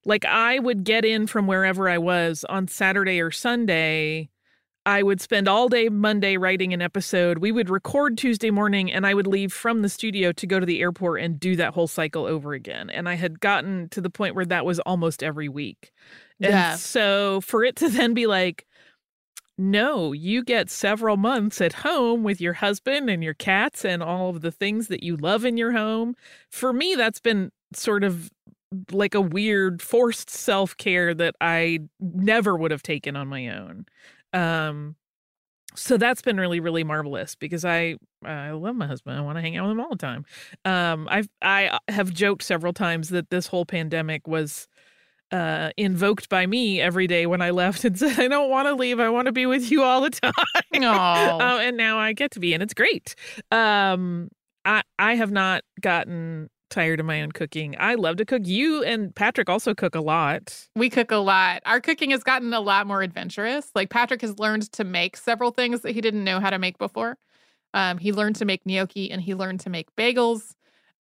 like, I would get in from wherever I was on Saturday or Sunday. I would spend all day Monday writing an episode. We would record Tuesday morning, and I would leave from the studio to go to the airport and do that whole cycle over again. And I had gotten to the point where that was almost every week. Yeah. And so for it to then be like, no, you get several months at home with your husband and your cats and all of the things that you love in your home. For me, that's been sort of like a weird forced self-care that I never would have taken on my own. So that's been really, really marvelous because I love my husband. I want to hang out with him all the time. I have joked several times that this whole pandemic was invoked by me every day when I left and said, I don't want to leave. I want to be with you all the time. And now I get to be, and it's great. I have not gotten tired of my own cooking. I love to cook. You and Patrick also cook a lot. We cook a lot. Our cooking has gotten a lot more adventurous. Like, Patrick has learned to make several things that he didn't know how to make before. He learned to make gnocchi, and he learned to make bagels.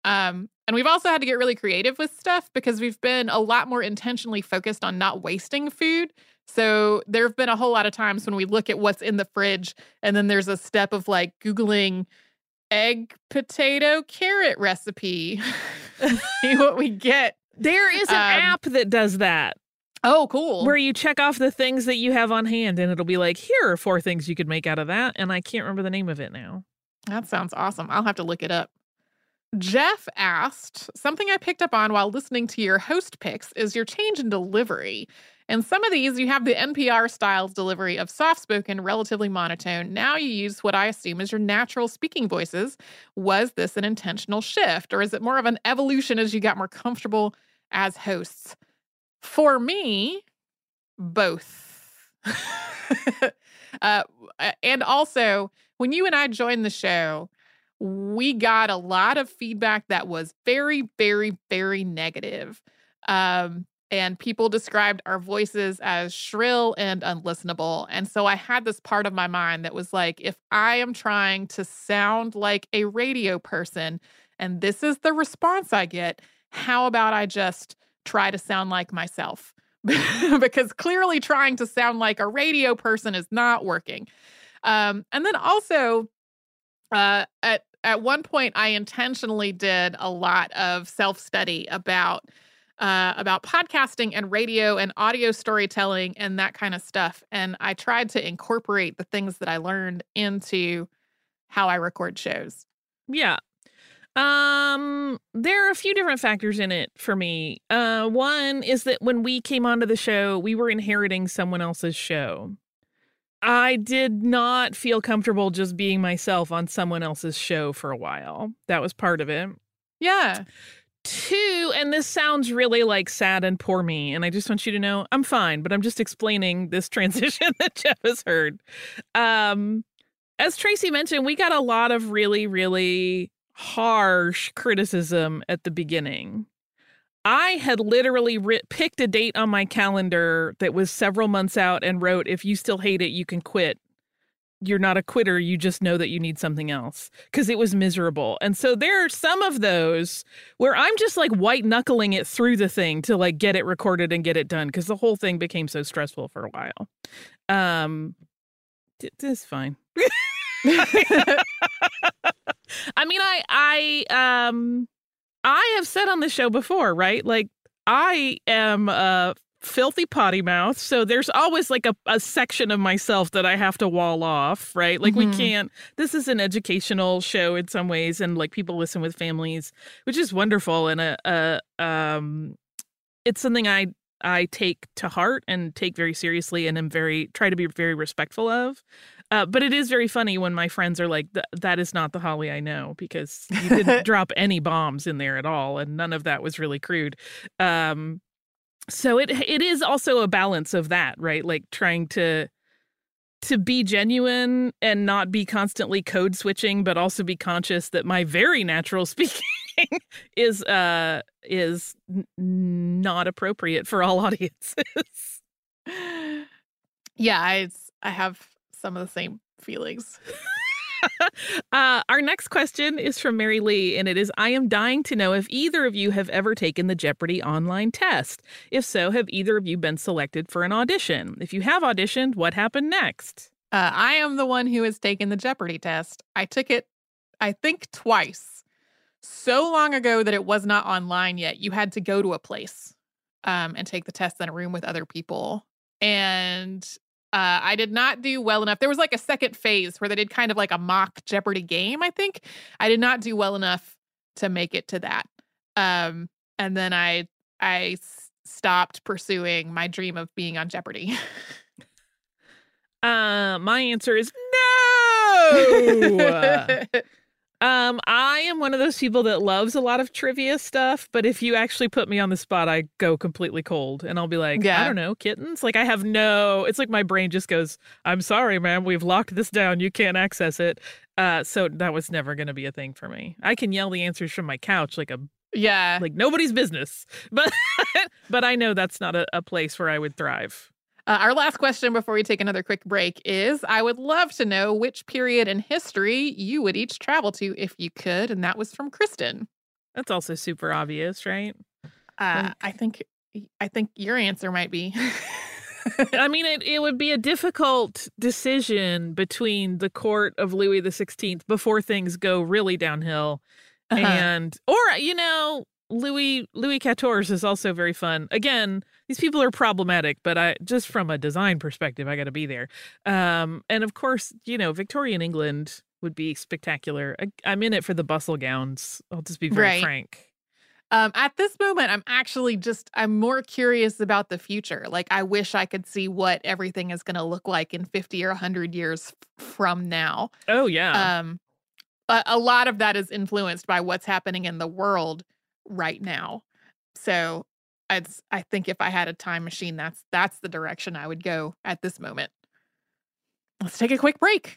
And we've also had to get really creative with stuff because we've been a lot more intentionally focused on not wasting food. So there have been a whole lot of times when we look at what's in the fridge, and then there's a step of like Googling egg, potato, carrot recipe. See what we get. There is an app that does that. Oh, cool. Where you check off the things that you have on hand, and it'll be like, here are 4 things you could make out of that. And I can't remember the name of it now. That sounds awesome. I'll have to look it up. Jeff asked, something I picked up on while listening to your host picks is your change in delivery. In some of these, you have the NPR styles delivery of soft-spoken, relatively monotone. Now you use what I assume is your natural speaking voices. Was this an intentional shift, or is it more of an evolution as you got more comfortable as hosts? For me, both. And also, when you and I joined the show, we got a lot of feedback that was very, very, very negative. And people described our voices as shrill and unlistenable. And so I had this part of my mind that was like, if I am trying to sound like a radio person and this is the response I get, how about I just try to sound like myself? Because clearly trying to sound like a radio person is not working. And then also, at one point, I intentionally did a lot of self-study about podcasting and radio and audio storytelling and that kind of stuff. And I tried to incorporate the things that I learned into how I record shows. Yeah. There are a few different factors in it for me. One is that when we came onto the show, we were inheriting someone else's show. I did not feel comfortable just being myself on someone else's show for a while. That was part of it. Yeah. Two, and this sounds really like sad and poor me, and I just want you to know I'm fine, but I'm just explaining this transition that Jeff has heard. As Tracy mentioned, we got a lot of really, really harsh criticism at the beginning. I had literally picked a date on my calendar that was several months out and wrote, if you still hate it, you can quit. You're not a quitter. You just know that you need something else, because it was miserable. And so there are some of those where I'm just like white knuckling it through the thing to like get it recorded and get it done, because the whole thing became so stressful for a while. It's fine. I mean, I have said on the show before, right? Like, I am a filthy potty mouth, so there's always like a section of myself that I have to wall off, right? Like, we can't. This is an educational show in some ways, and like people listen with families, which is wonderful, and it's something I take to heart and take very seriously, and am try to be very respectful of. But it is very funny when my friends are like, that is not the Holly I know, because you didn't drop any bombs in there at all. And none of that was really crude. So it is also a balance of that, right? Like trying to be genuine and not be constantly code switching, but also be conscious that my very natural speaking is not appropriate for all audiences. Yeah, I have some of the same feelings. Our next question is from Mary Lee, and it is, I am dying to know if either of you have ever taken the Jeopardy! Online test. If so, have either of you been selected for an audition? If you have auditioned, what happened next? I am the one who has taken the Jeopardy! Test. I took it, I think, twice. So long ago that it was not online yet. You had to go to a place and take the test in a room with other people. And I did not do well enough. There was like a second phase where they did kind of like a mock Jeopardy game, I think. I did not do well enough to make it to that. And then I stopped pursuing my dream of being on Jeopardy. My answer is no! I am one of those people that loves a lot of trivia stuff, but if you actually put me on the spot, I go completely cold and I'll be like, yeah. I don't know, kittens? Like, I have no, it's like my brain just goes, I'm sorry, ma'am, we've locked this down. You can't access it. So that was never going to be a thing for me. I can yell the answers from my couch like a, yeah, like nobody's business, but, but I know that's not a place where I would thrive. Our last question before we take another quick break is, I would love to know which period in history you would each travel to if you could. And that was from Kristen. That's also super obvious, right? I think your answer might be. I mean, it would be a difficult decision between the court of Louis XVI before things go really downhill. Uh-huh. Or Louis XIV is also very fun. Again, these people are problematic, but I just from a design perspective, I got to be there. And of course, Victorian England would be spectacular. I'm in it for the bustle gowns. I'll just be very frank. At this moment, I'm actually I'm more curious about the future. Like, I wish I could see what everything is going to look like in 50 or 100 years from now. Oh, yeah. But a lot of that is influenced by what's happening in the world right now. So I think if I had a time machine, that's the direction I would go at this moment. Let's take a quick break.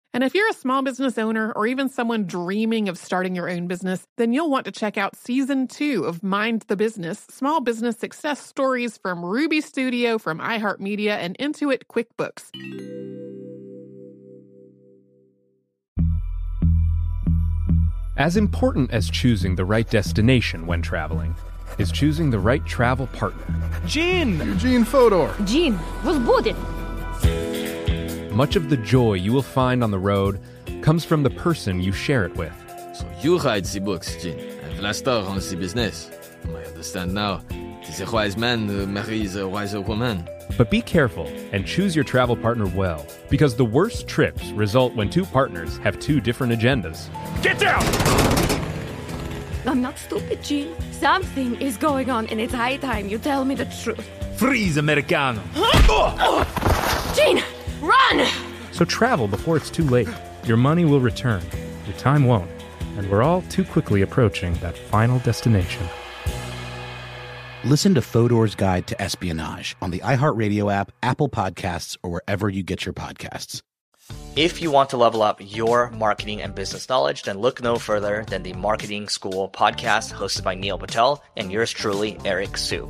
And if you're a small business owner or even someone dreaming of starting your own business, then you'll want to check out Season 2 of Mind the Business, Small Business Success Stories from Ruby Studio, from iHeartMedia, and Intuit QuickBooks. As important as choosing the right destination when traveling is choosing the right travel partner. Eugene Fodor. Gene was booted. Much of the joy you will find on the road comes from the person you share it with. So you write the books, Jean, and Vlastar runs the business. I understand now. It is a wise man who marries a wiser woman. But be careful and choose your travel partner well, because the worst trips result when two partners have two different agendas. Get down! I'm not stupid, Jean. Something is going on, and it's high time you tell me the truth. Freeze, Americano! Huh? Oh! Jean! Run! So travel before it's too late. Your money will return, your time won't, and we're all too quickly approaching that final destination. Listen to Fodor's Guide to Espionage on the iHeartRadio app, Apple Podcasts, or wherever you get your podcasts. If you want to level up your marketing and business knowledge, then look no further than the Marketing School podcast hosted by Neil Patel and yours truly, Eric Sue.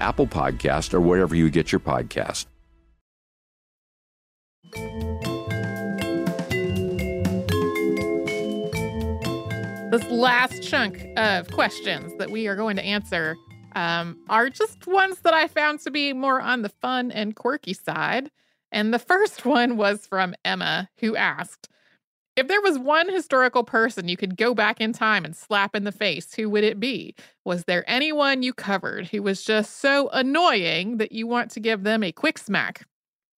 Apple Podcast, or wherever you get your podcast. This last chunk of questions that we are going to answer are just ones that I found to be more on the fun and quirky side. And the first one was from Emma, who asked, if there was one historical person you could go back in time and slap in the face, who would it be? Was there anyone you covered who was just so annoying that you want to give them a quick smack?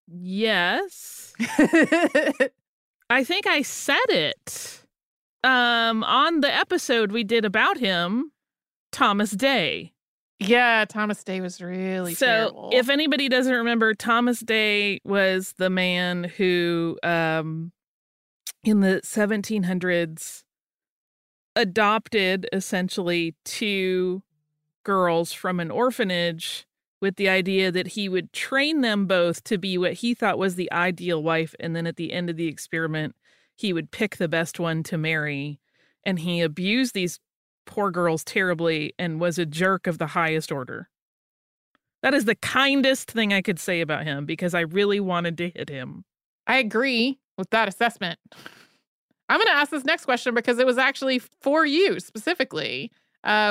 Yes. I think I said it on the episode we did about him, Thomas Day. Yeah, Thomas Day was really terrible. So if anybody doesn't remember, Thomas Day was the man who... in the 1700s, adopted essentially two girls from an orphanage with the idea that he would train them both to be what he thought was the ideal wife. And then at the end of the experiment, he would pick the best one to marry. And he abused these poor girls terribly and was a jerk of the highest order. That is the kindest thing I could say about him because I really wanted to hit him. I agree with that assessment. I'm going to ask this next question because it was actually for you specifically.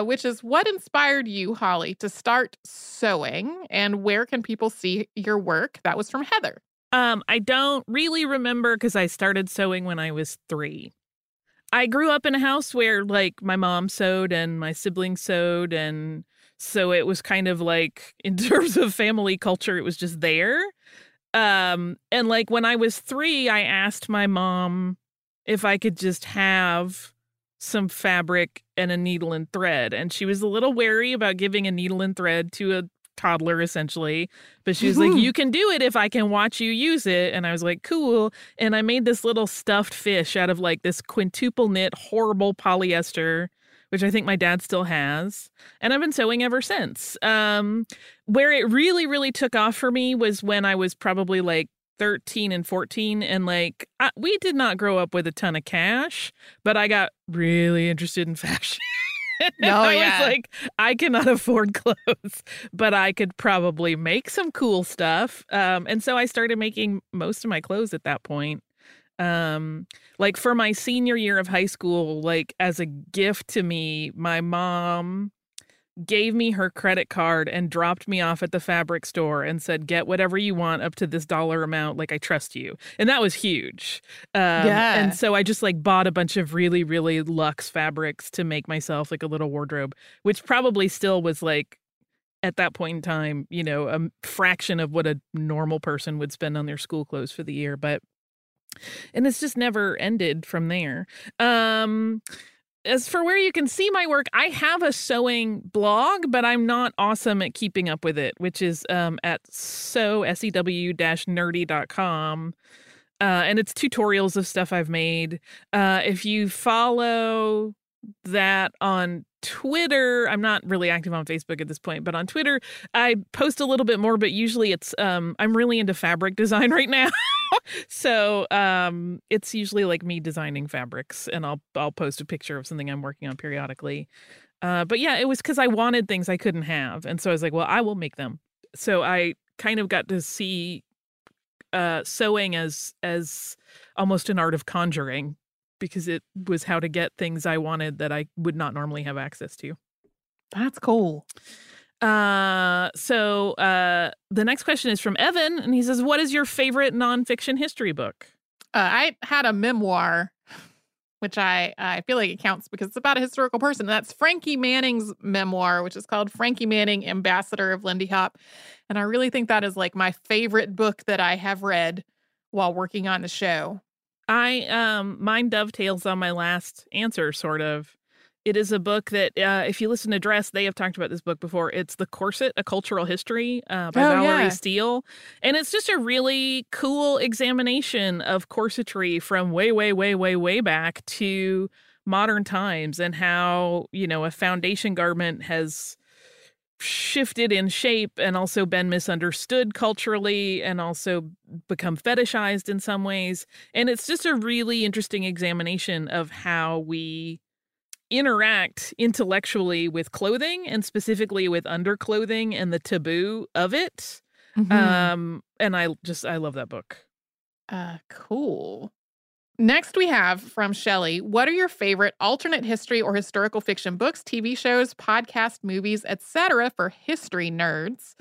which is what inspired you, Holly, to start sewing, and where can people see your work? That was from Heather. I don't really remember because I started sewing when I was 3. I grew up in a house where, like, my mom sewed and my siblings sewed, and so it was kind of like, in terms of family culture, it was just there. And like when I was 3, I asked my mom if I could just have some fabric and a needle and thread. And she was a little wary about giving a needle and thread to a toddler, essentially. But she was like, you can do it if I can watch you use it. And I was like, cool. And I made this little stuffed fish out of like this quintuple knit, horrible polyester, which I think my dad still has. And I've been sewing ever since. Where it really, really took off for me was when I was probably like 13 and 14. And like, we did not grow up with a ton of cash, but I got really interested in fashion. I was like, I cannot afford clothes, but I could probably make some cool stuff. And so I started making most of my clothes at that point. Like for my senior year of high school, like as a gift to me, my mom gave me her credit card and dropped me off at the fabric store and said, get whatever you want up to this dollar amount. Like, I trust you. And that was huge. And so I just like bought a bunch of really, really luxe fabrics to make myself like a little wardrobe, which probably still was like, at that point in time, you know, a fraction of what a normal person would spend on their school clothes for the year. And it's just never ended from there. As for where you can see my work, I have a sewing blog, but I'm not awesome at keeping up with it, which is at sew-nerdy.com. And it's tutorials of stuff I've made. If you follow that on Twitter, I'm not really active on Facebook at this point, but on Twitter, I post a little bit more, but usually it's, I'm really into fabric design right now. So it's usually like me designing fabrics, and I'll post a picture of something I'm working on periodically. But yeah, it was because I wanted things I couldn't have. And so I was like, well, I will make them. So I kind of got to see sewing as almost an art of conjuring, because it was how to get things I wanted that I would not normally have access to. That's cool. The next question is from Evan, and he says, what is your favorite nonfiction history book? I had a memoir, which I feel like it counts because it's about a historical person. That's Frankie Manning's memoir, which is called Frankie Manning, Ambassador of Lindy Hop. And I really think that is like my favorite book that I have read while working on the show. Mine dovetails on my last answer, sort of. It is a book that, if you listen to Dress, they have talked about this book before. It's The Corset, A Cultural History by Valerie Steele. And it's just a really cool examination of corsetry from way, way, way, way, way back to modern times, and how, you know, a foundation garment has shifted in shape and also been misunderstood culturally and also become fetishized in some ways. And it's just a really interesting examination of how we interact intellectually with clothing, and specifically with underclothing and the taboo of it. Mm-hmm. And I love that book. Cool. Next we have from Shelley, what are your favorite alternate history or historical fiction books, TV shows, podcasts, movies, etc. for history nerds?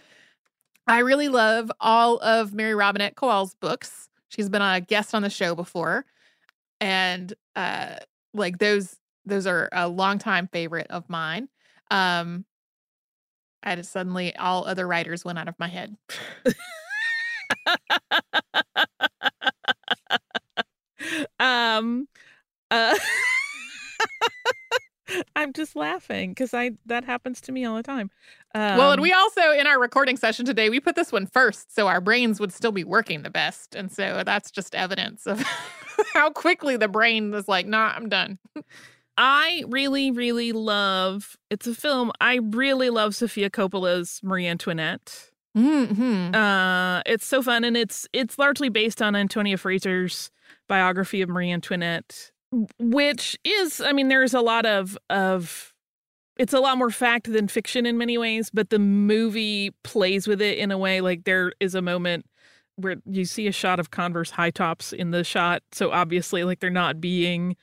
I really love all of Mary Robinette Kowal's books. She's been a guest on the show before. And like those are a longtime favorite of mine. I just suddenly, all other writers went out of my head. I'm just laughing because that happens to me all the time. Well, and we also, in our recording session today, we put this one first, so our brains would still be working the best. And so that's just evidence of how quickly the brain was like, nah, I'm done. I really, really love, it's a film, I really love Sofia Coppola's Marie Antoinette. Mm-hmm. It's so fun, and it's largely based on Antonia Fraser's biography of Marie Antoinette, which is, I mean, there's a lot of it's a lot more fact than fiction in many ways, but the movie plays with it in a way. Like, there is a moment where you see a shot of Converse high tops in the shot, so obviously, like, they're not being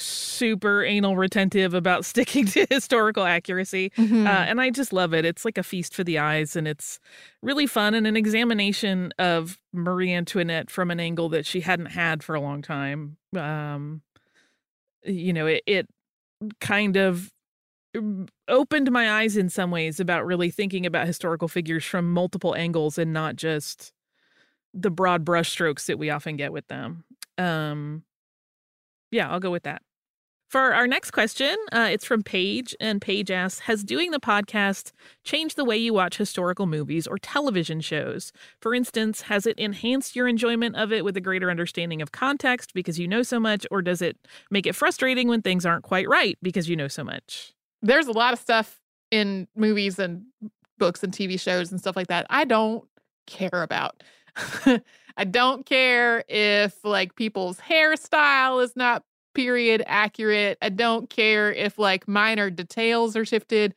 super anal retentive about sticking to historical accuracy. Mm-hmm. And I just love it. It's like a feast for the eyes, and it's really fun and an examination of Marie Antoinette from an angle that she hadn't had for a long time. You know, it kind of opened my eyes in some ways about really thinking about historical figures from multiple angles and not just the broad brushstrokes that we often get with them. Yeah, I'll go with that. For our next question, it's from Paige, and Paige asks, has doing the podcast changed the way you watch historical movies or television shows? For instance, has it enhanced your enjoyment of it with a greater understanding of context because you know so much, or does it make it frustrating when things aren't quite right because you know so much? There's a lot of stuff in movies and books and TV shows and stuff like that I don't care about. I don't care if, like, people's hairstyle is not period accurate. I don't care if, like, minor details are shifted.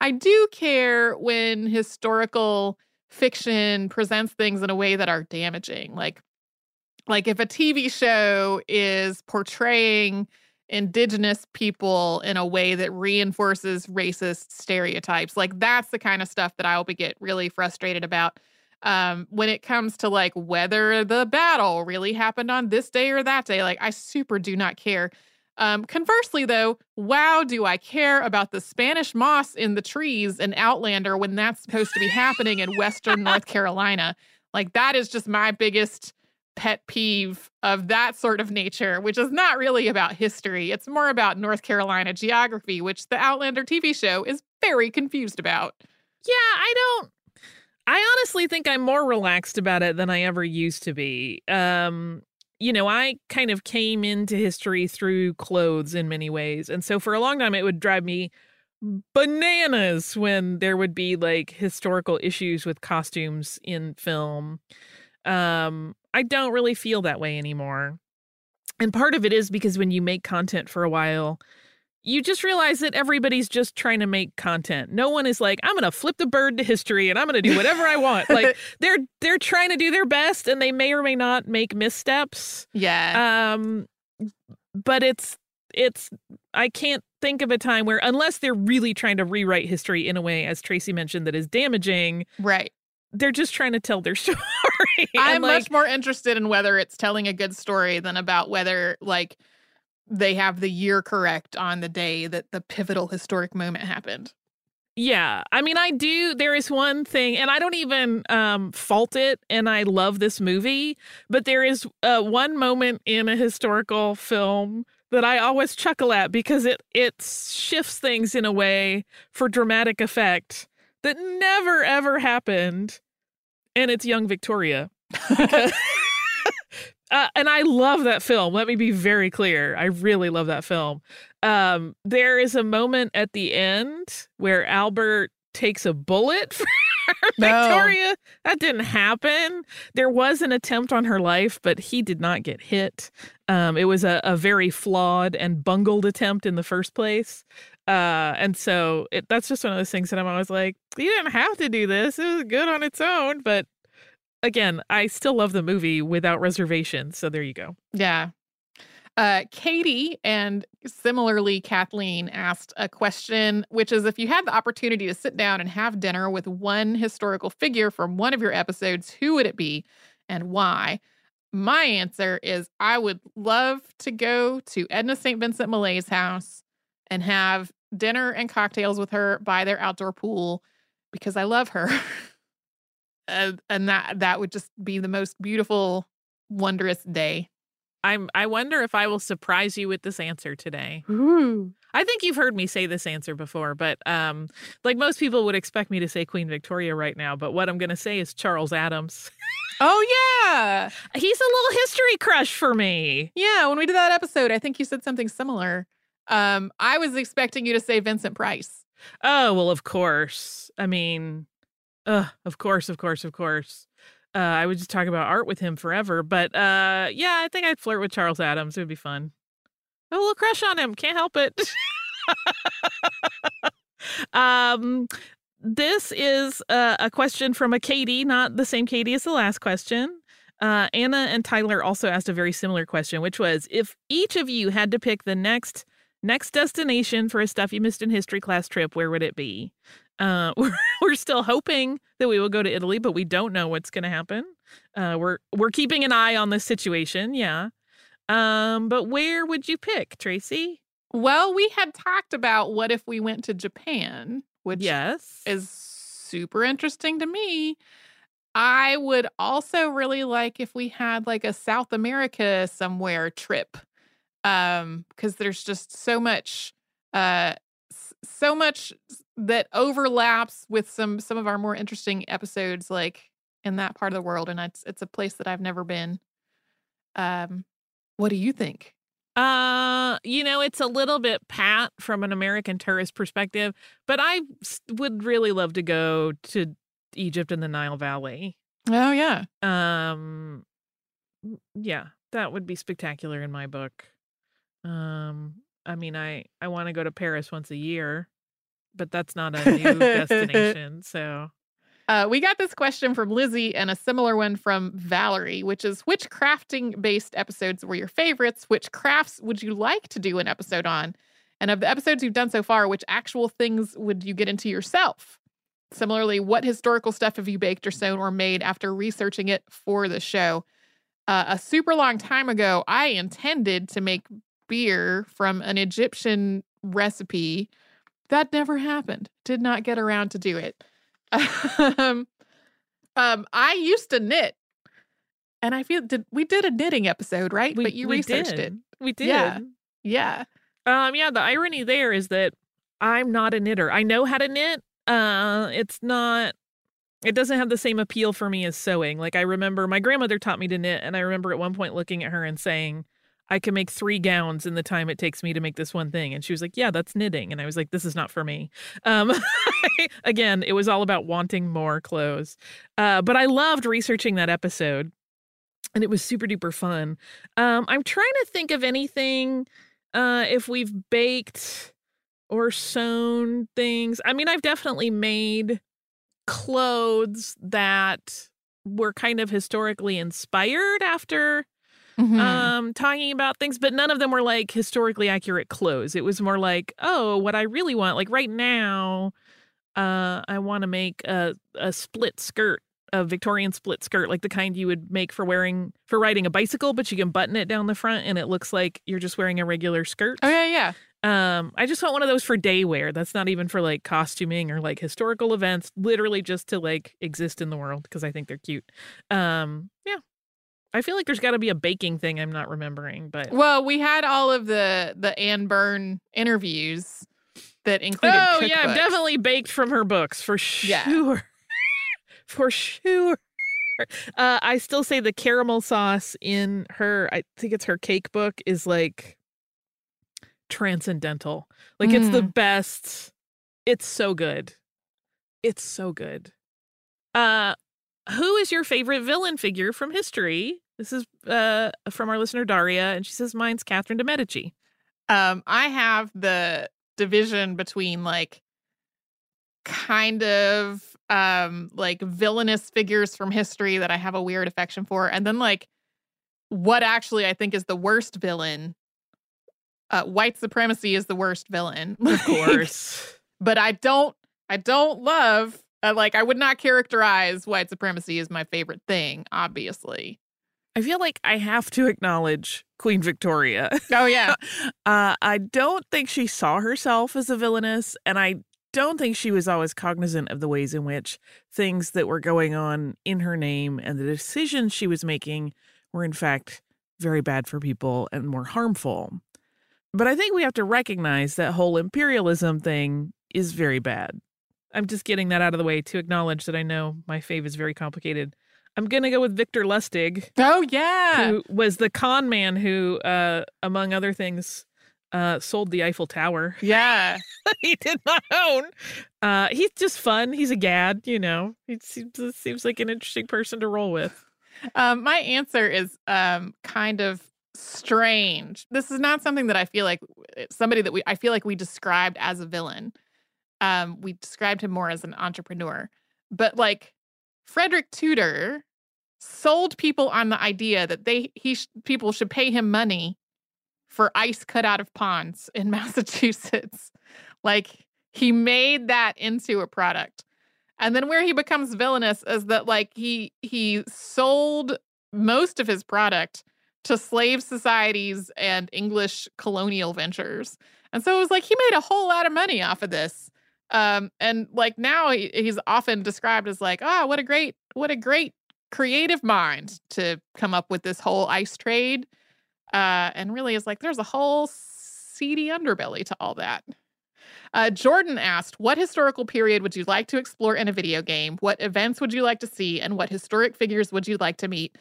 I do care when historical fiction presents things in a way that are damaging. Like if a TV show is portraying Indigenous people in a way that reinforces racist stereotypes, like, that's the kind of stuff that I'll get really frustrated about. When it comes to, like, whether the battle really happened on this day or that day, like, I super do not care. Conversely, though, wow, do I care about the Spanish moss in the trees in Outlander when that's supposed to be happening in Western North Carolina? Like, that is just my biggest pet peeve of that sort of nature, which is not really about history. It's more about North Carolina geography, which the Outlander TV show is very confused about. Yeah, I honestly think I'm more relaxed about it than I ever used to be. You know, I kind of came into history through clothes in many ways. And so for a long time, it would drive me bananas when there would be, like, historical issues with costumes in film. I don't really feel that way anymore. And part of it is because when you make content for a while, you just realize that everybody's just trying to make content. No one is like, I'm going to flip the bird to history and I'm going to do whatever I want. Like, they're trying to do their best, and they may or may not make missteps. Yeah. But it's I can't think of a time where, unless they're really trying to rewrite history in a way, as Tracy mentioned, that is damaging. Right. They're just trying to tell their story. I'm much more interested in whether it's telling a good story than about whether, like, they have the year correct on the day that the pivotal historic moment happened. Yeah. I mean, I do. There is one thing, and I don't even fault it, and I love this movie, but there is one moment in a historical film that I always chuckle at because it shifts things in a way for dramatic effect that never, ever happened. And it's Young Victoria. And I love that film. Let me be very clear. I really love that film. There is a moment at the end where Albert takes a bullet for Victoria. That didn't happen. There was an attempt on her life, but he did not get hit. It was a very flawed and bungled attempt in the first place. And so that's just one of those things that I'm always like, you didn't have to do this. It was good on its own, but again, I still love the movie without reservation. So there you go. Yeah. Katie and similarly Kathleen asked a question, which is, if you had the opportunity to sit down and have dinner with one historical figure from one of your episodes, who would it be and why? My answer is, I would love to go to Edna St. Vincent Millay's house and have dinner and cocktails with her by their outdoor pool because I love her. And that would just be the most beautiful, wondrous day. I wonder if I will surprise you with this answer today. Ooh. I think you've heard me say this answer before, but like, most people would expect me to say Queen Victoria right now, but what I'm going to say is Charles Adams. Oh, yeah. He's a little history crush for me. Yeah, when we did that episode, I think you said something similar. I was expecting you to say Vincent Price. Oh, well, of course. I mean... Of course. I would just talk about art with him forever. But yeah, I think I'd flirt with Charles Adams. It would be fun. I have a little crush on him. Can't help it. This is a question from a Katie, not the same Katie as the last question. Anna and Tyler also asked a very similar question, which was, if each of you had to pick the next destination for a Stuff You Missed in History Class trip, where would it be? We're still hoping that we will go to Italy, but we don't know what's going to happen. We're keeping an eye on the situation. Yeah. But where would you pick, Tracy? Well, we had talked about what if we went to Japan, which is super interesting to me. I would also really like if we had like a South America somewhere trip, because there's just so much that overlaps with some of our more interesting episodes, like in that part of the world, and it's a place that I've never been. What do you think? It's a little bit pat from an American tourist perspective, but I would really love to go to Egypt and the Nile Valley. Oh, yeah. Yeah, that would be spectacular in my book. I want to go to Paris once a year, but that's not a new destination, so... we got this question from Lizzie and a similar one from Valerie, which is, which crafting-based episodes were your favorites? Which crafts would you like to do an episode on? And of the episodes you've done so far, which actual things would you get into yourself? Similarly, what historical stuff have you baked or sewn or made after researching it for the show? A super long time ago, I intended to make beer from an Egyptian recipe. That never happened. Did not get around to do it. I used to knit, and I feel we did a knitting episode, right? But you researched it. We did. Yeah. The irony there is that I'm not a knitter. I know how to knit. It doesn't have the same appeal for me as sewing. Like, I remember my grandmother taught me to knit, and I remember at one point looking at her and saying, I can make 3 gowns in the time it takes me to make this one thing. And she was like, yeah, that's knitting. And I was like, this is not for me. Again, it was all about wanting more clothes. But I loved researching that episode, and it was super duper fun. I'm trying to think of anything, if we've baked or sewn things. I mean, I've definitely made clothes that were kind of historically inspired after... Mm-hmm. Talking about things, but none of them were like historically accurate clothes. It was more like, oh, what I really want, like right now, I want to make a split skirt, a Victorian split skirt, like the kind you would make for riding a bicycle, but you can button it down the front and it looks like you're just wearing a regular skirt. Oh yeah. I just want one of those for day wear. That's not even for like costuming or like historical events, literally just to like exist in the world because I think they're cute. Yeah. I feel like there's got to be a baking thing I'm not remembering, but... Well, we had all of the Anne Byrne interviews that included cookbooks. Yeah, I've definitely baked from her books, for sure. Yeah. For sure. I still say the caramel sauce in her, I think it's her cake book, is like transcendental. Like, it's the best. It's so good. It's so good. Who is your favorite villain figure from history? This is from our listener, Daria, and she says, mine's Catherine de' Medici. I have the division between, like, kind of, like, villainous figures from history that I have a weird affection for, and then, like, what actually I think is the worst villain. White supremacy is the worst villain. Of course. But I don't love... I would not characterize white supremacy as my favorite thing, obviously. I feel like I have to acknowledge Queen Victoria. Oh, yeah. I don't think she saw herself as a villainess, and I don't think she was always cognizant of the ways in which things that were going on in her name and the decisions she was making were, in fact, very bad for people and were harmful. But I think we have to recognize that whole imperialism thing is very bad. I'm just getting that out of the way to acknowledge that I know my fave is very complicated. I'm going to go with Victor Lustig. Oh, yeah. Who was the con man who, among other things, sold the Eiffel Tower. Yeah. He did not own. He's just fun. He's a gad, you know. He seems like an interesting person to roll with. My answer is kind of strange. This is not something that I feel like somebody that I feel like we described as a villain. We described him more as an entrepreneur, but like Frederick Tudor sold people on the idea that people should pay him money for ice cut out of ponds in Massachusetts. Like, he made that into a product. And then where he becomes villainous is that, like, he sold most of his product to slave societies and English colonial ventures. And so it was like he made a whole lot of money off of this. And like now he's often described as like, oh, what a great creative mind to come up with this whole ice trade. And really is like, there's a whole seedy underbelly to all that. Jordan asked, what historical period would you like to explore in a video game? What events would you like to see? And what historic figures would you like to meet?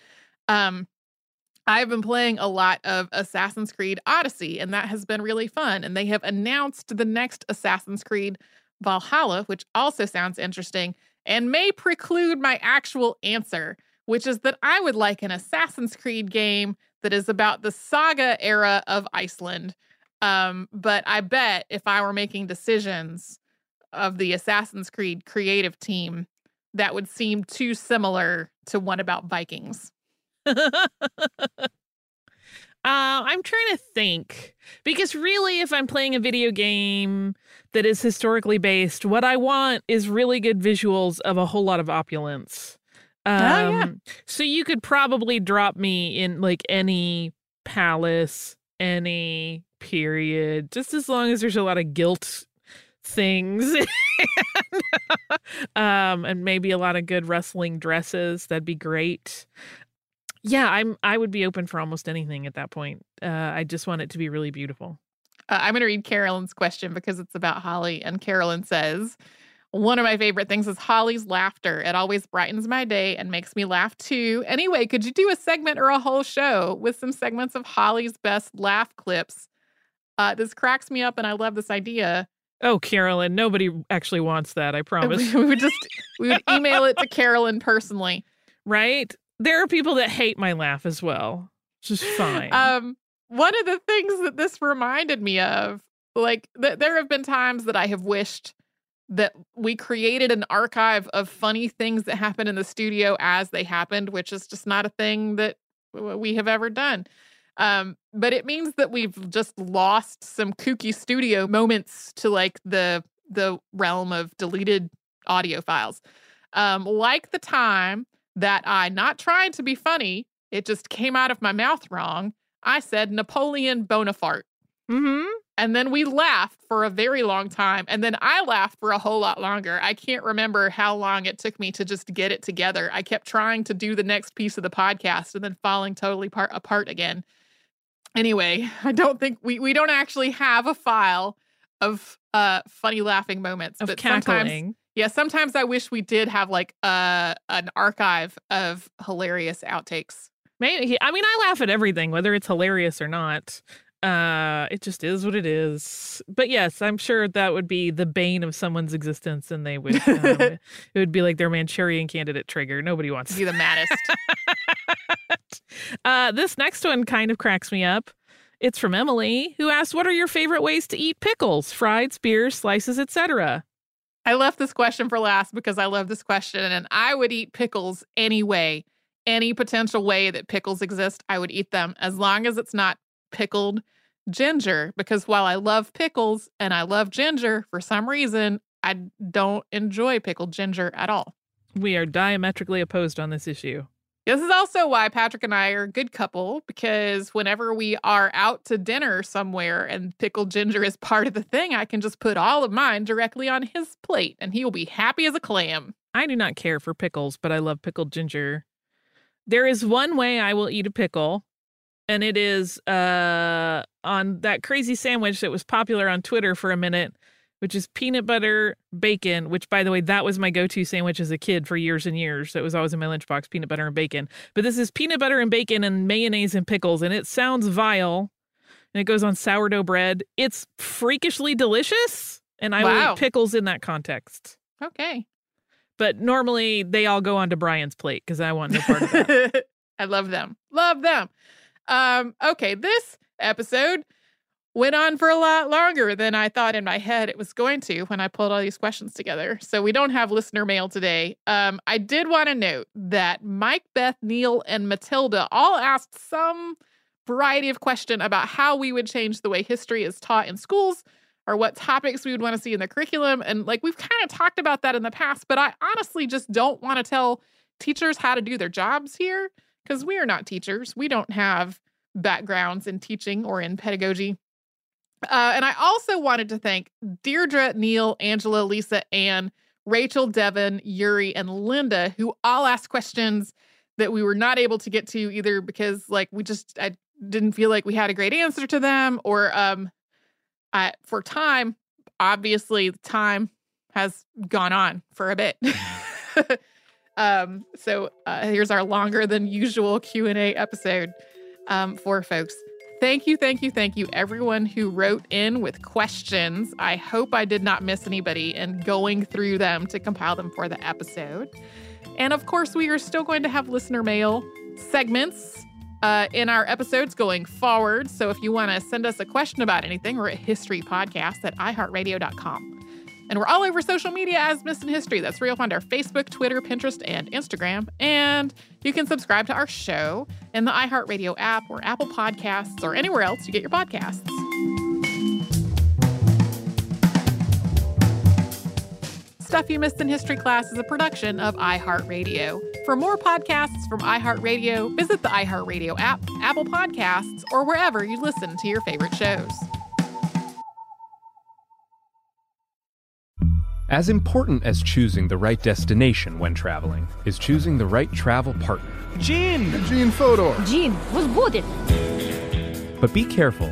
I've been playing a lot of Assassin's Creed Odyssey, and that has been really fun. And they have announced the next Assassin's Creed Valhalla, which also sounds interesting and may preclude my actual answer, which is that I would like an Assassin's Creed game that is about the saga era of Iceland. But I bet if I were making decisions of the Assassin's Creed creative team, that would seem too similar to one about Vikings. I'm trying to think, because really, if I'm playing a video game that is historically based, what I want is really good visuals of a whole lot of opulence. So you could probably drop me in like any palace, any period, just as long as there's a lot of gilt things and maybe a lot of good rustling dresses. That'd be great. Yeah, I would be open for almost anything at that point. I just want it to be really beautiful. I'm going to read Carolyn's question because it's about Holly. And Carolyn says, one of my favorite things is Holly's laughter. It always brightens my day and makes me laugh too. Anyway, could you do a segment or a whole show with some segments of Holly's best laugh clips? This cracks me up and I love this idea. Oh, Carolyn, nobody actually wants that, I promise. We would email it to Carolyn personally. Right? There are people that hate my laugh as well, which is fine. One of the things that this reminded me of, like, there have been times that I have wished that we created an archive of funny things that happened in the studio as they happened, which is just not a thing that we have ever done. But it means that we've just lost some kooky studio moments to, like, the realm of deleted audio files. Like the time that I, not trying to be funny, it just came out of my mouth wrong, I said Napoleon Bonaparte. Mm-hmm. And then we laughed for a very long time. And then I laughed for a whole lot longer. I can't remember how long it took me to just get it together. I kept trying to do the next piece of the podcast and then falling totally apart again. Anyway, I don't think we don't actually have a file of funny laughing moments. Of but cackling. Sometimes I wish we did have like an archive of hilarious outtakes. Maybe. I mean, I laugh at everything, whether it's hilarious or not. It just is what it is. But yes, I'm sure that would be the bane of someone's existence, and they would. It would be like their Manchurian Candidate trigger. Nobody wants to be the maddest. This next one kind of cracks me up. It's from Emily, who asked, "What are your favorite ways to eat pickles? Fried, spears, slices, etc." I left this question for last because I love this question, and I would eat pickles anyway. Any potential way that pickles exist, I would eat them, as long as it's not pickled ginger. Because while I love pickles and I love ginger, for some reason, I don't enjoy pickled ginger at all. We are diametrically opposed on this issue. This is also why Patrick and I are a good couple, because whenever we are out to dinner somewhere and pickled ginger is part of the thing, I can just put all of mine directly on his plate and he will be happy as a clam. I do not care for pickles, but I love pickled ginger. There is one way I will eat a pickle, and it is on that crazy sandwich that was popular on Twitter for a minute, which is peanut butter, bacon, which, by the way, that was my go-to sandwich as a kid for years and years. So it was always in my lunchbox, peanut butter and bacon. But this is peanut butter and bacon and mayonnaise and pickles, and it sounds vile, and it goes on sourdough bread. It's freakishly delicious, and I will eat pickles in that context. Okay. But normally they all go onto Brian's plate because I want no part of that. I love them. Okay, this episode went on for a lot longer than I thought in my head it was going to when I pulled all these questions together. So we don't have listener mail today. I did want to note that Mike, Beth, Neil, and Matilda all asked some variety of question about how we would change the way history is taught in schools or what topics we would want to see in the curriculum. And like we've kind of talked about that in the past, but I honestly just don't want to tell teachers how to do their jobs here because we are not teachers. We don't have backgrounds in teaching or in pedagogy. And I also wanted to thank Deirdre, Neil, Angela, Lisa, Ann, Rachel, Devin, Yuri, and Linda, who all asked questions that we were not able to get to either because like I didn't feel like we had a great answer to them or for time. Obviously, time has gone on for a bit. So here's our longer than usual Q&A episode for folks. Thank you, thank you, thank you, everyone who wrote in with questions. I hope I did not miss anybody in going through them to compile them for the episode. And of course, we are still going to have listener mail segments in our episodes going forward. So if you want to send us a question about anything, we're at historypodcast@iheartradio.com. And we're all over social media as Missed in History. That's where you'll find our Facebook, Twitter, Pinterest, and Instagram. And you can subscribe to our show in the iHeartRadio app or Apple Podcasts or anywhere else you get your podcasts. Stuff You Missed in History Class is a production of iHeartRadio. For more podcasts from iHeartRadio, visit the iHeartRadio app, Apple Podcasts, or wherever you listen to your favorite shows. As important as choosing the right destination when traveling is choosing the right travel partner. Gene Fodor. Gene was good. But be careful,